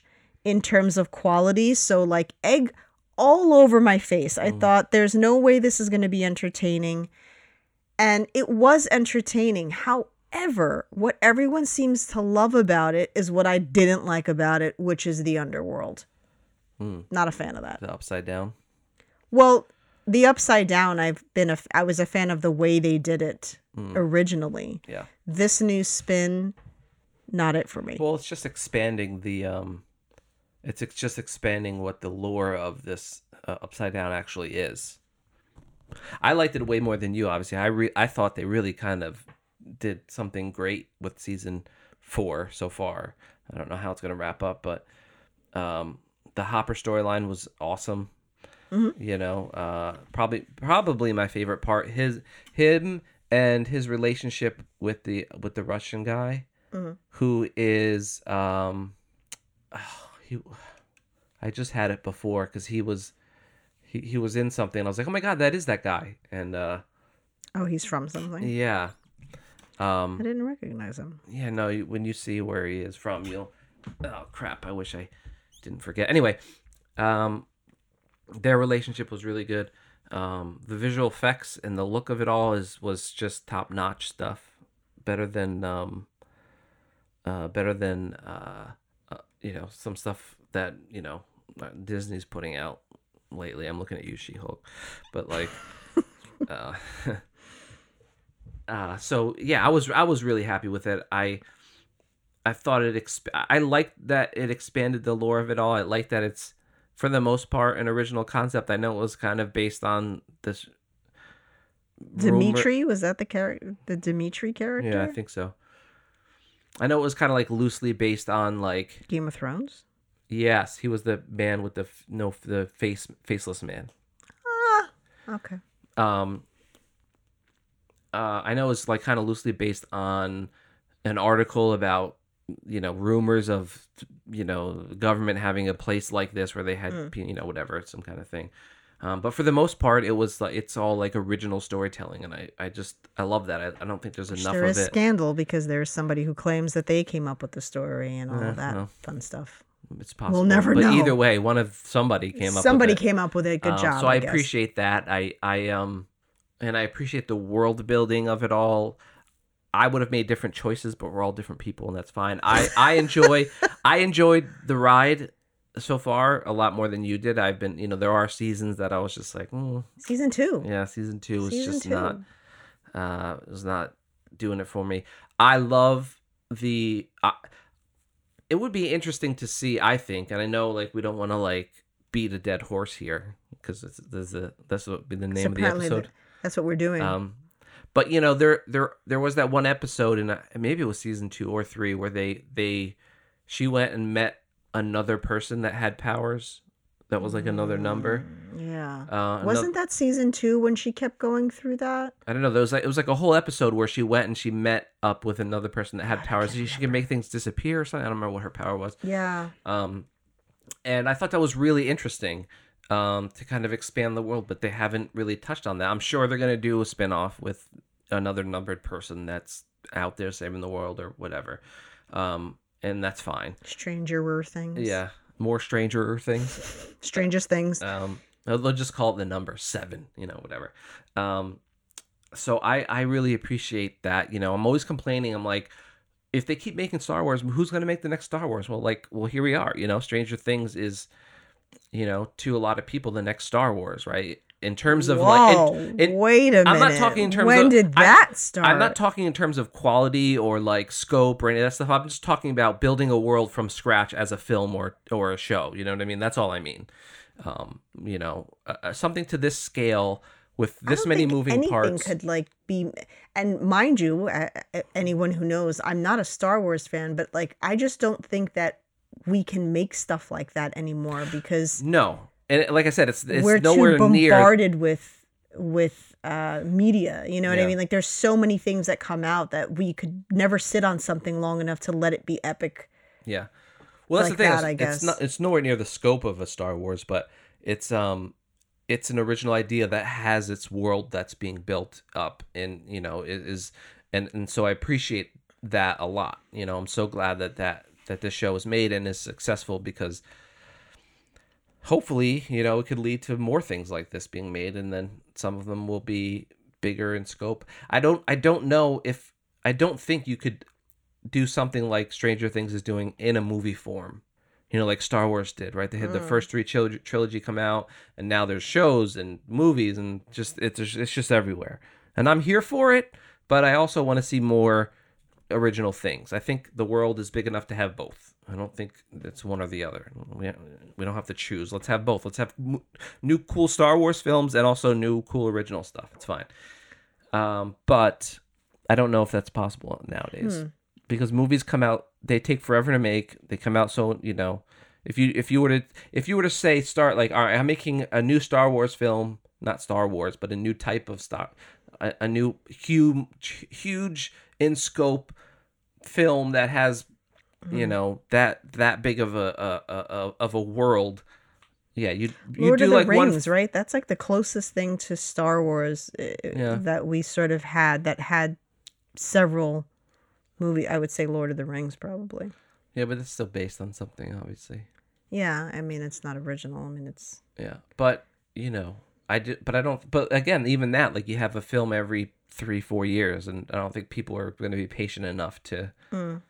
in terms of quality. So like egg all over my face. I mm. thought there's no way this is going to be entertaining. And it was entertaining. However, what everyone seems to love about it is what I didn't like about it, which is the underworld. Mm. Not a fan of that. The Upside Down? Well, the Upside Down, I've been a, I was a fan of the way they did it mm. originally. Yeah. This new spin, not it for me. Well, it's just expanding the, um, it's ex- just expanding what the lore of this uh, Upside Down actually is. I liked it way more than you, obviously. I re- I thought they really kind of did something great with season four so far. I don't know how it's going to wrap up, but um, the Hopper storyline was awesome. Mm-hmm. You know, uh, probably probably my favorite part, his him and his relationship with the with the Russian guy, mm-hmm. who is um, oh, he. I just had it before because he was. He he was in something. And I was like, oh my god, that is that guy. And uh, oh, he's from something. Yeah, um, I didn't recognize him. Yeah, no. When you see where he is from, you'll. Oh crap! I wish I didn't forget. Anyway, um, their relationship was really good. Um, the visual effects and the look of it all is was just top notch stuff. Better than um, uh, better than uh, uh, you know, some stuff that you know Disney's putting out. Lately, I'm looking at you, She-Hulk, but like, uh, uh, so yeah, I was I was really happy with it. I I thought it. Exp- I liked that it expanded the lore of it all. I like that it's for the most part an original concept. I know it was kind of based on this. Dimitri rumor. Was that the character? The Dimitri character? Yeah, I think so. I know it was kind of like loosely based on like Game of Thrones. Yes, he was the man with the no the face faceless man. Ah, okay. Um, uh, I know it's like kind of loosely based on an article about you know rumors of you know government having a place like this where they had mm. you know whatever some kind of thing, um, but for the most part it was like it's all like original storytelling and I, I just I love that I, I don't think there's Which enough there of it. There is scandal because there's somebody who claims that they came up with the story and all uh, of that no. fun stuff. It's possible. We'll never but know. Either way, one of somebody came up somebody with it. Somebody came up with it. Good job. Uh, so I, I appreciate that. I, I um and I appreciate the world building of it all. I would have made different choices, but we're all different people and that's fine. I, I enjoy I enjoyed the ride so far a lot more than you did. I've been you know, there are seasons that I was just like mm. Season two. Yeah, season two was season just two. not uh it was not doing it for me. I love the uh, it would be interesting to see, I think, and I know like we don't want to like beat a dead horse here because there's a that's what would be the name of the episode. The, that's what we're doing. Um, but you know, there there there was that one episode, and maybe it was season two or three, where they they she went and met another person that had powers. That was like another number. Yeah. Uh, Wasn't another... that season two when she kept going through that? I don't know. There was like, it was like a whole episode where she went and she met up with another person that had God, powers. She, she could make things disappear or something. I don't remember what her power was. Yeah. Um, and I thought that was really interesting um, to kind of expand the world, but they haven't really touched on that. I'm sure they're going to do a spinoff with another numbered person that's out there saving the world or whatever. Um, and that's fine. Stranger things. Yeah. More stranger things. Strangest things. Um, they'll just call it the number seven, you know, whatever. Um, so I, I really appreciate that. You know, I'm always complaining. I'm like, if they keep making Star Wars, who's going to make the next Star Wars? Well, like, well, here we are. You know, Stranger Things is, you know, to a lot of people, the next Star Wars, right? In terms of Whoa, like, it, it, wait a I'm minute. I'm not talking in terms when of when did that I, start? I'm not talking in terms of quality or like scope or any of that stuff. I'm just talking about building a world from scratch as a film or or a show. You know what I mean? That's all I mean. Um, you know, uh, something to this scale with this many moving anything parts. Anything could like be, and mind you, uh, anyone who knows, I'm not a Star Wars fan, but like I just don't think that we can make stuff like that anymore because no. And like I said, it's it's We're nowhere too bombarded near. with with uh, media. You know what yeah. I mean? Like, there's so many things that come out that we could never sit on something long enough to let it be epic. Yeah. Well, that's like the thing. That, it's, I guess. It's, not, it's nowhere near the scope of a Star Wars, but it's um, it's an original idea that has its world that's being built up, and you know it is, and and so I appreciate that a lot. You know, I'm so glad that that that this show is made and is successful because. Hopefully, you know, it could lead to more things like this being made, and then some of them will be bigger in scope. I don't, I don't know if I don't think you could do something like Stranger Things is doing in a movie form, you know, like Star Wars did, right? They had mm. the first three tri- trilogy come out, and now there's shows and movies, and just it's it's just everywhere. And I'm here for it, but I also want to see more original things. I think the world is big enough to have both. I don't think it's one or the other. We we don't have to choose. Let's have both. Let's have new cool Star Wars films and also new cool original stuff. It's fine. Um, but I don't know if that's possible nowadays hmm. because movies come out. They take forever to make. They come out so you know. If you if you were to if you were to say start like all right, I'm making a new Star Wars film, not Star Wars, but a new type of Star, a, a new huge huge in scope film that has. You know that that big of a, a, a of a world, yeah. You you Lord do of the like Rings, one... right? That's like the closest thing to Star Wars yeah. that we sort of had that had several movies. I would say Lord of the Rings probably. Yeah, but it's still based on something, obviously. Yeah, I mean it's not original. I mean it's yeah, but you know I do, but I don't. But again, even that, like you have a film every three four years, and I don't think people are going to be patient enough to. Mm.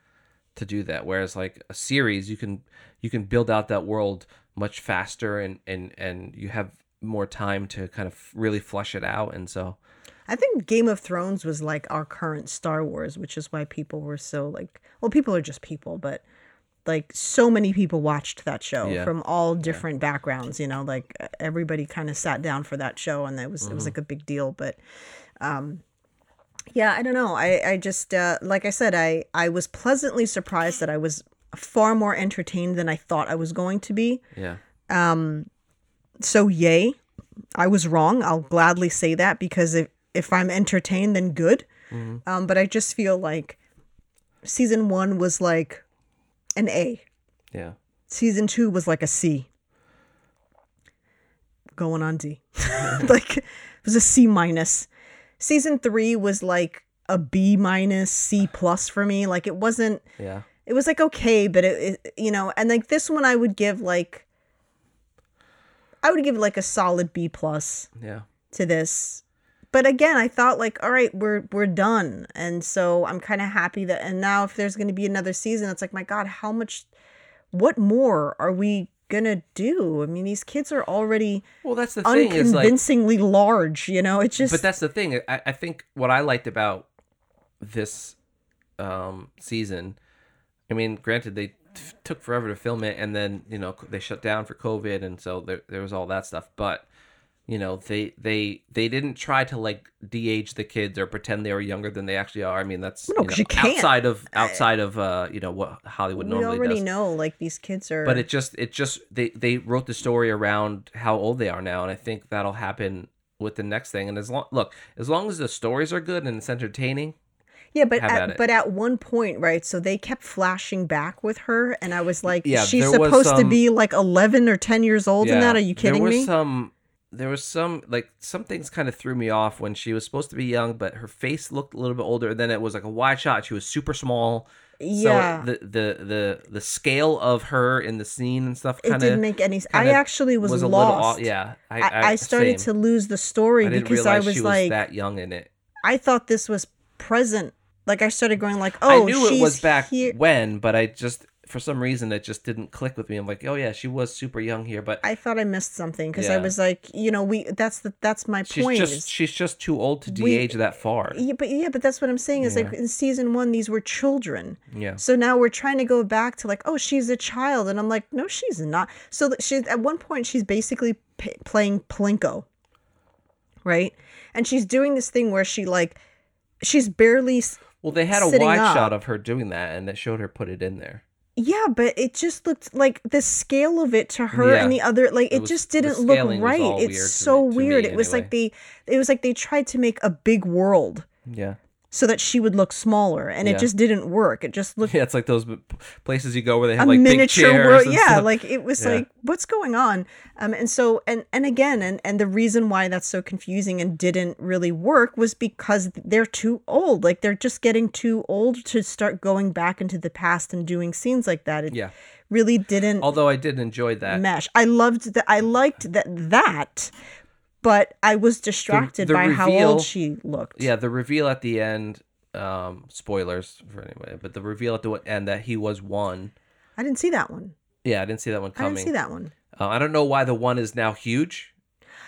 to do that. Whereas like a series, you can, you can build out that world much faster and, and, and you have more time to kind of really flesh it out. And so I think Game of Thrones was like our current Star Wars, which is why people were so like, well, people are just people, but like so many people watched that show yeah. from all different yeah. backgrounds, you know, like everybody kind of sat down for that show and that was, mm-hmm. it was like a big deal, but, um, yeah, I don't know. I, I just, uh, like I said, I, I was pleasantly surprised that I was far more entertained than I thought I was going to be. Yeah. Um. So, yay. I was wrong. I'll gladly say that because if, if I'm entertained, then good. Mm-hmm. Um. But I just feel like season one was like an A. Yeah. Season two was like a C. Going on D. Like, it was a C minus. Season three was like a B minus, C plus for me. Like it wasn't, yeah. It was like, okay, but it, it, you know, and like this one I would give like, I would give like a solid B plus yeah. to this. But again, I thought like, all right, we're, we're done. And so I'm kind of happy that, and now if there's going to be another season, it's like, my God, how much, what more are we going to do? I mean, these kids are already well, that's the thing, unconvincingly like, large, you know, it's just... But that's the thing. I, I think what I liked about this um, season, I mean, granted, they t- took forever to film it, and then, you know, they shut down for COVID, and so there there was all that stuff. But, you know, they they they didn't try to like de-age the kids or pretend they were younger than they actually are. I mean, that's no, you know, you outside of outside of uh, you know, what Hollywood we normally does. We already know, like, these kids are. But it just it just they they wrote the story around how old they are now, and I think that'll happen with the next thing. And as long look, as long as the stories are good and it's entertaining. Yeah, but at, at but at one point, right? So they kept flashing back with her, and I was like, yeah, she's supposed some, to be like eleven or ten years old yeah, in that. Are you kidding there was me? Some, there was some like some things kind of threw me off when she was supposed to be young, but her face looked a little bit older. And then it was like a wide shot; she was super small. Yeah, so the, the the the scale of her in the scene and stuff kind of didn't make any sense. I actually was, was lost. Little, yeah, I, I, I started same. to lose the story I didn't because I was she like was that young in it. I thought this was present. Like, I started going like, oh, I knew she's it was back here. when, but I just, for some reason, it just didn't click with me. I'm like, oh yeah, she was super young here, but I thought I missed something because yeah. I was like, you know, we that's the that's my she's point. Just, is, she's just too old to de-age we, that far. Yeah, but yeah, but that's what I'm saying is yeah. like in season one, these were children. Yeah. So now we're trying to go back to like, oh, she's a child, and I'm like, no, she's not. So she at one point she's basically p- playing Plinko, right? And she's doing this thing where she like, she's barely. Well, they had a wide up. shot of her doing that, and that showed her put it in there. Yeah, but it just looked like the scale of it to her yeah. and the other, like it, it was, just didn't look right. It's weird so me, weird. It anyway. was like they, it was like they tried to make a big world. Yeah. So that she would look smaller, and yeah. it just didn't work. It just looked. Yeah, it's like those places you go where they have a like big chairs. World. And yeah, stuff. like it was yeah. like, what's going on? Um, and so, and and again, and and the reason why that's so confusing and didn't really work was because they're too old. Like they're just getting too old to start going back into the past and doing scenes like that. It yeah. really didn't. Although I did enjoy that mesh. I loved that. I liked that that. But I was distracted the, the by reveal, how old she looked. Yeah, the reveal at the end, um, spoilers for anyway, but the reveal at the end that he was one. I didn't see that one. Yeah, I didn't see that one coming. I didn't see that one. Uh, I don't know why the one is now huge.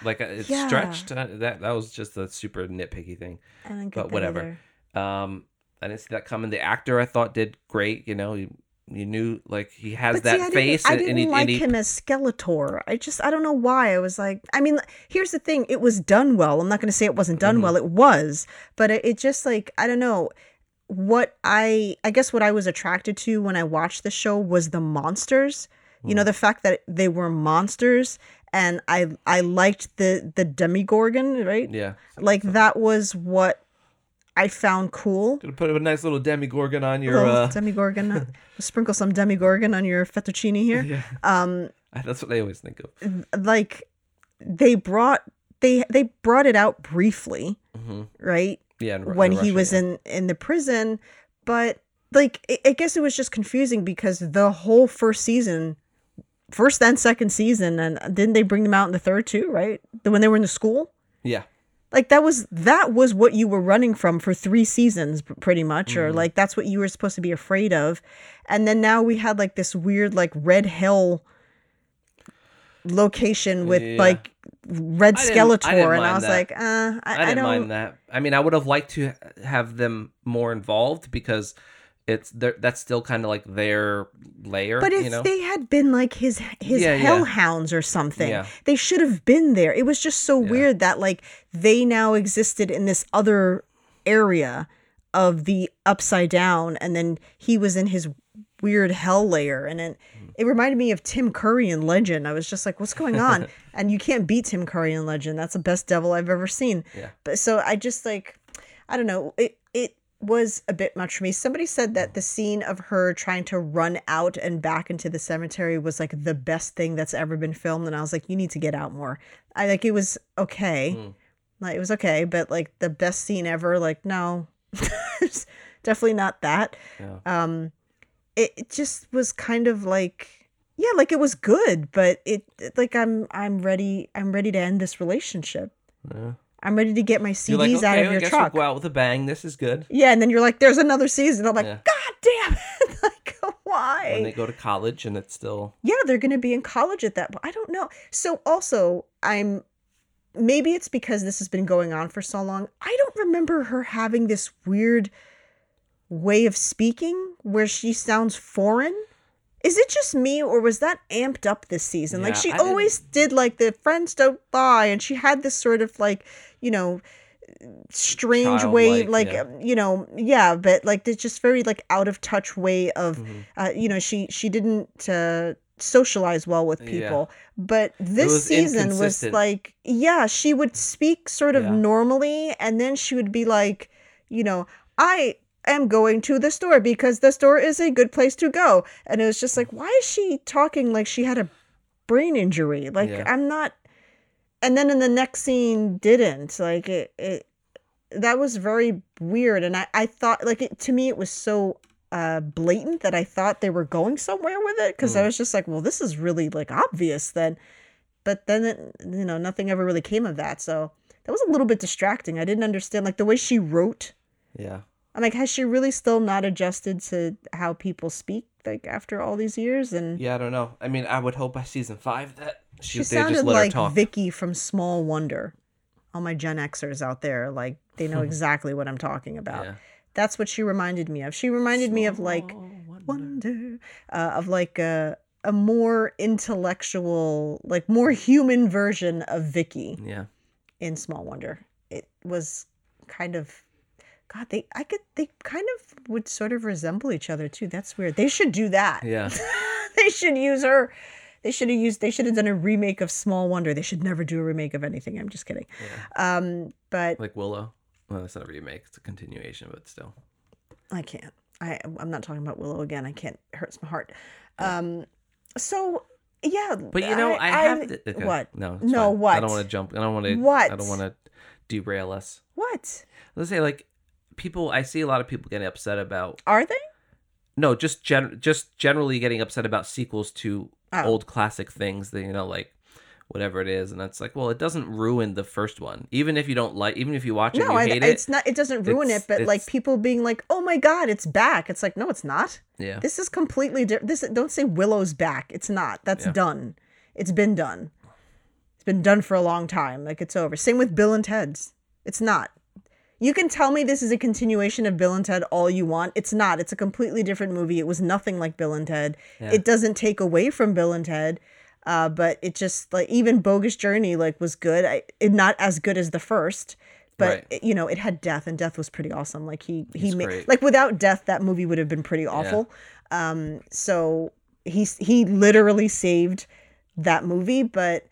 Like, it's yeah. stretched. Uh, that that was just a super nitpicky thing. I didn't get but that whatever. Um, I didn't see that coming. The actor, I thought, did great. You know, he, you knew, like, he has but that see, I face. I didn't and, and like and he, him as Skeletor. I just, I don't know why. I was like, I mean, here's the thing. It was done well. I'm not going to say it wasn't done mm-hmm. well. It was. But it, it just, like, I don't know. What I, I guess what I was attracted to when I watched the show was the monsters. Mm. You know, the fact that they were monsters. And I I liked the, the Demogorgon, right? Yeah. Like, that was what I found cool. Gonna put a nice little Demogorgon on your uh... Demogorgon. Sprinkle some Demogorgon on your fettuccine here. Yeah. Um, that's what they always think of. Like, they brought they they brought it out briefly, mm-hmm. right? Yeah. In, when in Russia, he was yeah. in, in the prison, but like I, I guess it was just confusing because the whole first season, first and second season, and didn't they bring them out in the third too? Right? When they were in the school. Yeah. Like, that was that was what you were running from for three seasons, pretty much. Or, mm-hmm. like, that's what you were supposed to be afraid of. And then now we had, like, this weird, like, Red Hill location with, yeah. like, Red I Skeletor. Didn't, I didn't and I was that. like, uh, I, I didn't I don't... mind that. I mean, I would have liked to have them more involved because it's that's still kind of, like, their layer. But if you know? they had been, like, his, his yeah, hellhounds yeah. or something, yeah. they should have been there. It was just so yeah. weird that, like, they now existed in this other area of the upside down, and then he was in his weird hell layer, and it, it reminded me of Tim Curry in Legend. I was just like, what's going on? And you can't beat Tim Curry in Legend. That's the best devil I've ever seen. Yeah. But so I just, like, I don't know, it it was a bit much for me. Somebody said that the scene of her trying to run out and back into the cemetery was like the best thing that's ever been filmed, and I was like, you need to get out more. I like it was okay. Mm. Like, it was okay, but like the best scene ever, like, no, definitely not that. Yeah. Um, it, it just was kind of like, yeah, like it was good, but it, it like I'm I'm ready I'm ready to end this relationship. Yeah. I'm ready to get my C Ds like, okay, out of your I guess truck. We'll go out with a bang. This is good. Yeah, and then you're like, there's another season. I'm like, yeah. God damn it! Like, why? And they go to college, and it's still yeah, they're going to be in college at that point. I don't know. So also, I'm. Maybe it's because this has been going on for so long. I don't remember her having this weird way of speaking where she sounds foreign. Is it just me, or was that amped up this season? Yeah, like, she I always didn't... did, like, the friends don't lie, and she had this sort of, like, you know, strange Childlike, way, like, yeah. you know, yeah, but, like, this just very, like, out-of-touch way of, mm-hmm. uh, you know, she, she didn't... Uh, socialize well with people, yeah. but this was season was like, yeah, she would speak sort of yeah. normally, and then she would be like, you know, I am going to the store because the store is a good place to go, and it was just like, why is she talking like she had a brain injury? Like, yeah. I'm not. And then in the next scene, didn't like it. it that was very weird, and I I thought like it, to me it was so. Uh, blatant that I thought they were going somewhere with it, because mm. I was just like, well, this is really like obvious then, but then it, you know, nothing ever really came of that, so that was a little bit distracting. I didn't understand like the way she wrote. Yeah, I'm like, has she really still not adjusted to how people speak like after all these years? And yeah, I don't know. I mean, I would hope by season five that she, she sounded just let like her talk. Vicky from Small Wonder. All my Gen Xers out there, like they know exactly what I'm talking about. Yeah. That's what she reminded me of. She reminded Small me of like wonder, wonder uh, of like a a more intellectual, like more human version of Vicky. Yeah. In Small Wonder, it was kind of, God, they I could they kind of would sort of resemble each other too. That's weird. They should do that. Yeah. They should use her. They should have used. They should have done a remake of Small Wonder. They should never do a remake of anything. I'm just kidding. Yeah. Um, but like Willow. Well, it's not a remake, it's a continuation, but still. I can't. I, I'm not talking about Willow again. I can't. It hurts my heart. Um, so, yeah. But, you know, I, I have I, to... Okay. What? No, no fine. What? I don't want to jump. I don't want to... What? I don't want to derail us. What? Let's say, like, people... I see a lot of people getting upset about... Are they? No, just gen- just generally getting upset about sequels to oh. old classic things that, you know, like... whatever it is, and it's like, well, it doesn't ruin the first one. Even if you don't like, even if you watch it, no, you I, hate it's it. Not. It doesn't ruin it, but like people being like, "Oh my God, it's back!" It's like, no, it's not. Yeah, this is completely different. This don't say Willow's back. It's not. That's yeah. done. It's been done. It's been done for a long time. Like it's over. Same with Bill and Ted's. It's not. You can tell me this is a continuation of Bill and Ted all you want. It's not. It's a completely different movie. It was nothing like Bill and Ted. Yeah. It doesn't take away from Bill and Ted. Uh, but it just like even Bogus Journey like was good. I, it, not as good as the first, but right. it, you know, it had Death, and Death was pretty awesome. Like he he He's made great. Like without Death, that movie would have been pretty awful. Yeah. Um, so he he literally saved that movie. But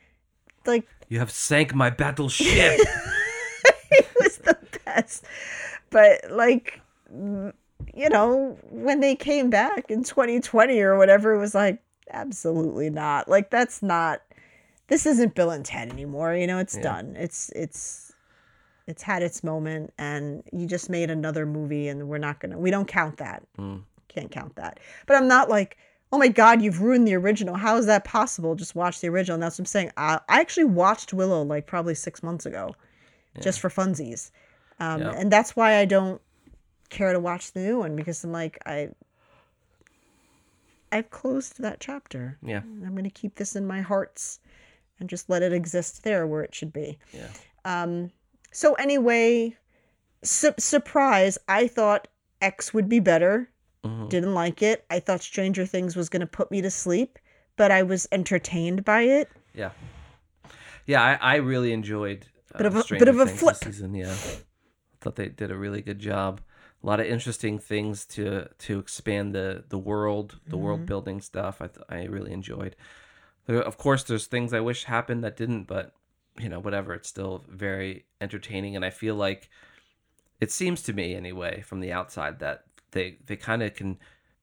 like you have sank my battleship. He was the best. But like you know when they came back in twenty twenty or whatever, it was like. Absolutely not. Like that's not. This isn't Bill and Ted anymore. You know, it's yeah. done. It's it's it's had its moment, and you just made another movie, and we're not gonna. We don't count that. Mm. Can't count that. But I'm not like, oh my God, you've ruined the original. How is that possible? Just watch the original. And that's what I'm saying. I, I actually watched Willow like probably six months ago, yeah. just for funsies, um, yeah. and that's why I don't care to watch the new one because I'm like I. I've closed that chapter. Yeah. I'm going to keep this in my hearts and just let it exist there where it should be. Yeah. Um, so anyway, su- surprise, I thought X would be better. Mm-hmm. Didn't like it. I thought Stranger Things was going to put me to sleep, but I was entertained by it. Yeah. Yeah, I, I really enjoyed uh, bit of a, Stranger bit of a Things flip. This season. Yeah. I thought they did a really good job. A lot of interesting things to to expand the, the world, the mm-hmm. world building stuff. I th- I really enjoyed. There, of course, there's things I wish happened that didn't, but you know, whatever. It's still very entertaining, and I feel like it seems to me anyway from the outside that they they kind of can.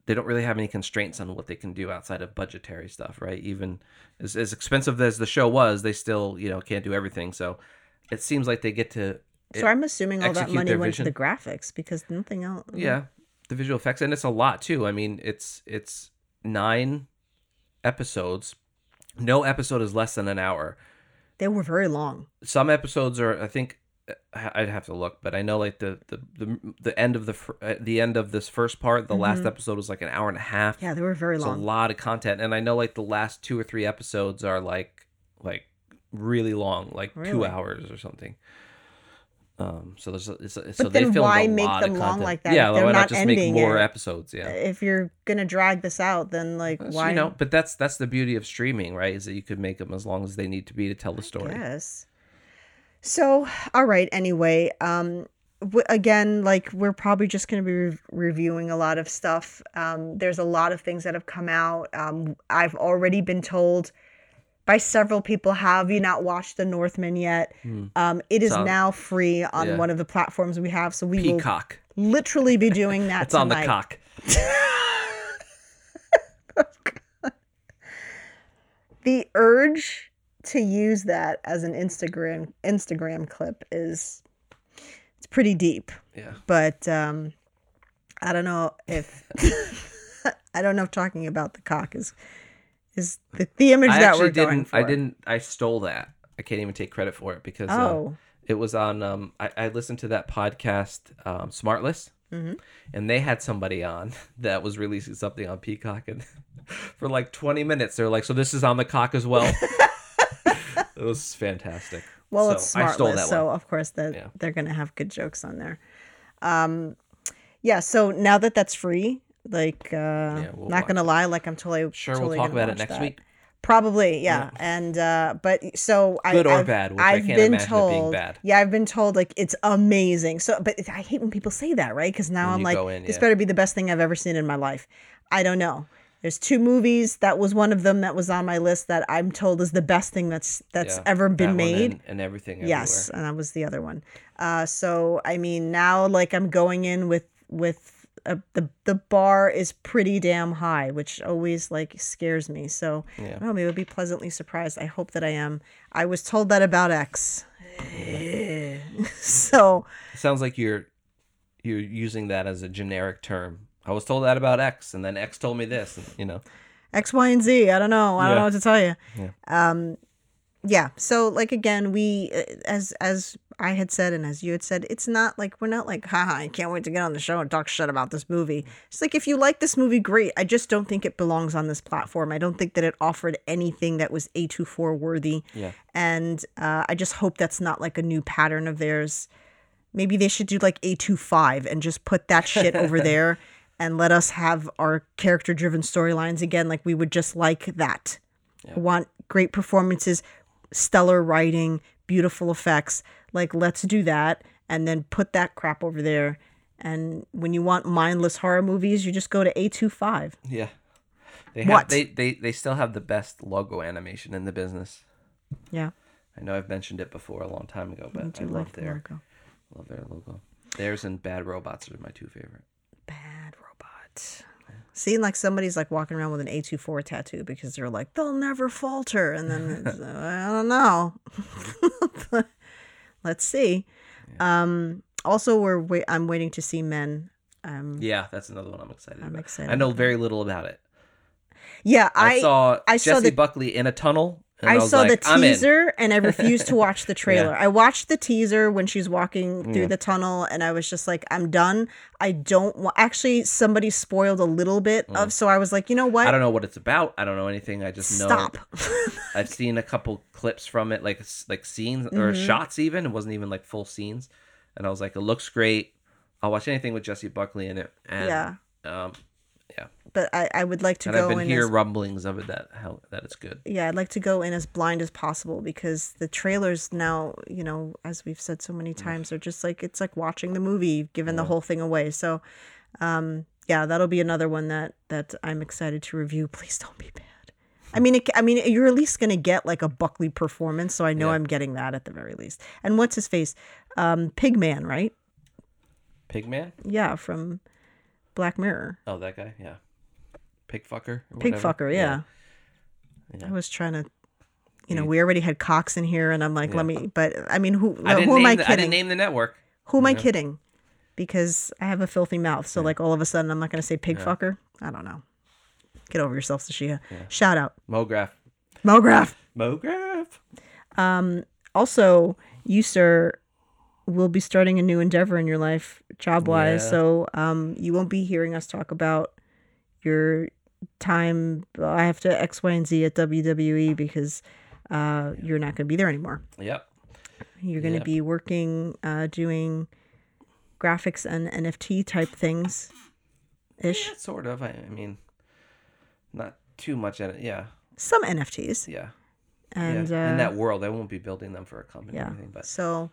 They don't really have any constraints on what they can do outside of budgetary stuff, right? Even as as expensive as the show was, they still you know can't do everything. So it seems like they get to. So I'm assuming all that money went to the graphics because nothing else. Yeah, the visual effects, and it's a lot too. I mean, it's it's nine episodes. No episode is less than an hour. They were very long. Some episodes are, I think, I'd have to look, but I know like the the the, the end of the the end of this first part, the mm-hmm. last episode was like an hour and a half. Yeah, they were very long. It's a lot of content, and I know like the last two or three episodes are like like really long, like really? two hours or something. Um, so there's it's, so but they then filmed why a make lot them of long like that? Yeah, if they're why not, not just ending make more it. episodes? Yeah, if you're gonna drag this out, then like that's, why? You know, but that's that's the beauty of streaming, right? Is that you could make them as long as they need to be to tell the story. Yes. So all right. Anyway, um, w- again, like we're probably just gonna be re- reviewing a lot of stuff. Um, there's a lot of things that have come out. Um, I've already been told by several people, have you not watched The Northman yet? Mm. Um, it is on, now free on yeah. one of the platforms we have, so we Peacock. will literally be doing that it's tonight. It's on the cock. Oh, the urge to use that as an Instagram Instagram clip is it's pretty deep. Yeah. But um, I don't know if I don't know if talking about the cock is. Is the, the image I that we're didn't, going for. I didn't. I stole that. I can't even take credit for it because oh. um, it was on. Um, I, I listened to that podcast, um, Smartless, mm-hmm. and they had somebody on that was releasing something on Peacock, and for like twenty minutes, they're like, "So this is on the cock as well." It was fantastic. Well, so it's Smartless, I stole that so one. Of course that yeah. they're going to have good jokes on there. Um, yeah. So now that that's free. Like, uh, yeah, we'll not going to lie, like I'm totally sure totally we'll talk about it next that. week. Probably, yeah. yeah. And, uh, but so I, good or I've, bad, which I've I can't been imagine told, it being bad. Yeah, I've been told like it's amazing. So, but I hate when people say that, right? Because now when I'm like, in, this yeah. better be the best thing I've ever seen in my life. I don't know. There's two movies. That was one of them that was on my list that I'm told is the best thing that's that's yeah, ever been that made. And, and everything. Everywhere. Yes, and that was the other one. Uh, so I mean, now like I'm going in with with. Uh, the the bar is pretty damn high, which always like scares me. So yeah. I don't know, maybe I'll be pleasantly surprised. I hope that I am. I was told that about X. So it sounds like you're you're using that as a generic term. I was told that about X, and then X told me this. And, you know, X, Y, and Z. I don't know. I yeah. don't know what to tell you. Yeah. Um, yeah. So like again, we as as. I had said, and as you had said, it's not like, we're not like, haha, I can't wait to get on the show and talk shit about this movie. It's like, if you like this movie, great. I just don't think it belongs on this platform. I don't think that it offered anything that was A twenty-four worthy. Yeah. And uh, I just hope that's not like a new pattern of theirs. Maybe they should do like A twenty-five and just put that shit over there and let us have our character-driven storylines again. Like, we would just like that. Yeah. Want great performances, stellar writing, beautiful effects. Like, let's do that and then put that crap over there. And when you want mindless horror movies, you just go to A twenty-five. Yeah. They have, what? They, they, they still have the best logo animation in the business. Yeah. I know I've mentioned it before a long time ago, but I, do I love, love their logo. Love their logo. Theirs and Bad Robots are my two favorite. Bad Robots. Yeah. Seeing like somebody's like walking around with an A twenty-four tattoo because they're like, they'll never falter. And then I don't know. but, let's see. Yeah. Um, also, we're wait- I'm waiting to see Men. Um, yeah, that's another one I'm excited I'm about. Excited I know very little about it. Yeah, I, I saw I Jesse saw the, Buckley in a tunnel. And I, I saw like, the teaser and I refused to watch the trailer. yeah. I watched the teaser when she's walking through yeah. the tunnel and I was just like, I'm done. I don't want... Actually, somebody spoiled a little bit mm. of, so I was like, you know what? I don't know what it's about. I don't know anything. I just Stop. know... Stop. I've seen a couple clips from it, like like scenes or mm-hmm. shots even. It wasn't even like full scenes. And I was like, it looks great. I'll watch anything with Jesse Buckley in it. And, yeah. Um, yeah. But I, I would like to and go in. And I've been hearing rumblings of it that how that it's good. Yeah, I'd like to go in as blind as possible because the trailers now, you know, as we've said so many times, are just like it's like watching the movie, giving yeah. the whole thing away. So, um, yeah, that'll be another one that that I'm excited to review. Please don't be bad. I mean, it, I mean, you're at least gonna get like a Buckley performance, so I know yeah. I'm getting that at the very least. And what's his face? Um, Pigman, right? Pigman. Yeah, from Black Mirror. Oh, that guy. Yeah. Pigfucker. Pigfucker, yeah. yeah. I was trying to, you know, we already had Cox in here, and I'm like, yeah. let me, but I mean, who, I who am I kidding? The, I didn't name the network. Who am I know? kidding? Because I have a filthy mouth, so yeah. like all of a sudden I'm not going to say Pigfucker. Yeah. I don't know. Get over yourself, Sashia. Yeah. Shout out. MoGraph. MoGraph. MoGraph. Um, also, you, sir, will be starting a new endeavor in your life, job-wise, yeah. so um, you won't be hearing us talk about your time I have to X, Y, and Z at W W E because uh, you're not going to be there anymore. Yep. You're going to yep. be working, uh, doing graphics and N F T type things, ish. Yeah, sort of. I, I mean, not too much. At it. Yeah. Some N F Ts. Yeah. And yeah. Uh, in that world, I won't be building them for a company yeah. or anything. But so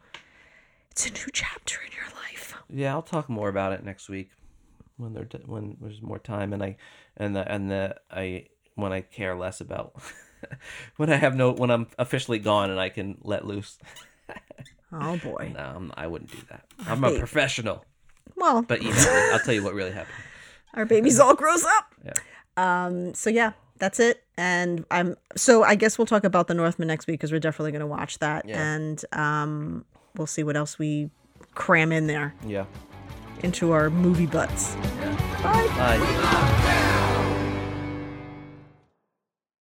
it's a new chapter in your life. Yeah, I'll talk more about it next week when there when there's more time, and I and the and the I when I care less about. When I have no, when I'm officially gone and I can let loose. Oh boy! No, I'm, I wouldn't do that. I'm a professional. Well, but you know, I'll tell you what really happened. Our babies all grows up. Yeah. Um. So yeah, that's it. And I'm. So I guess we'll talk about The Northman next week because we're definitely going to watch that, yeah. and um, we'll see what else we cram in there. Yeah. Into our movie butts. Yeah. Bye. Bye.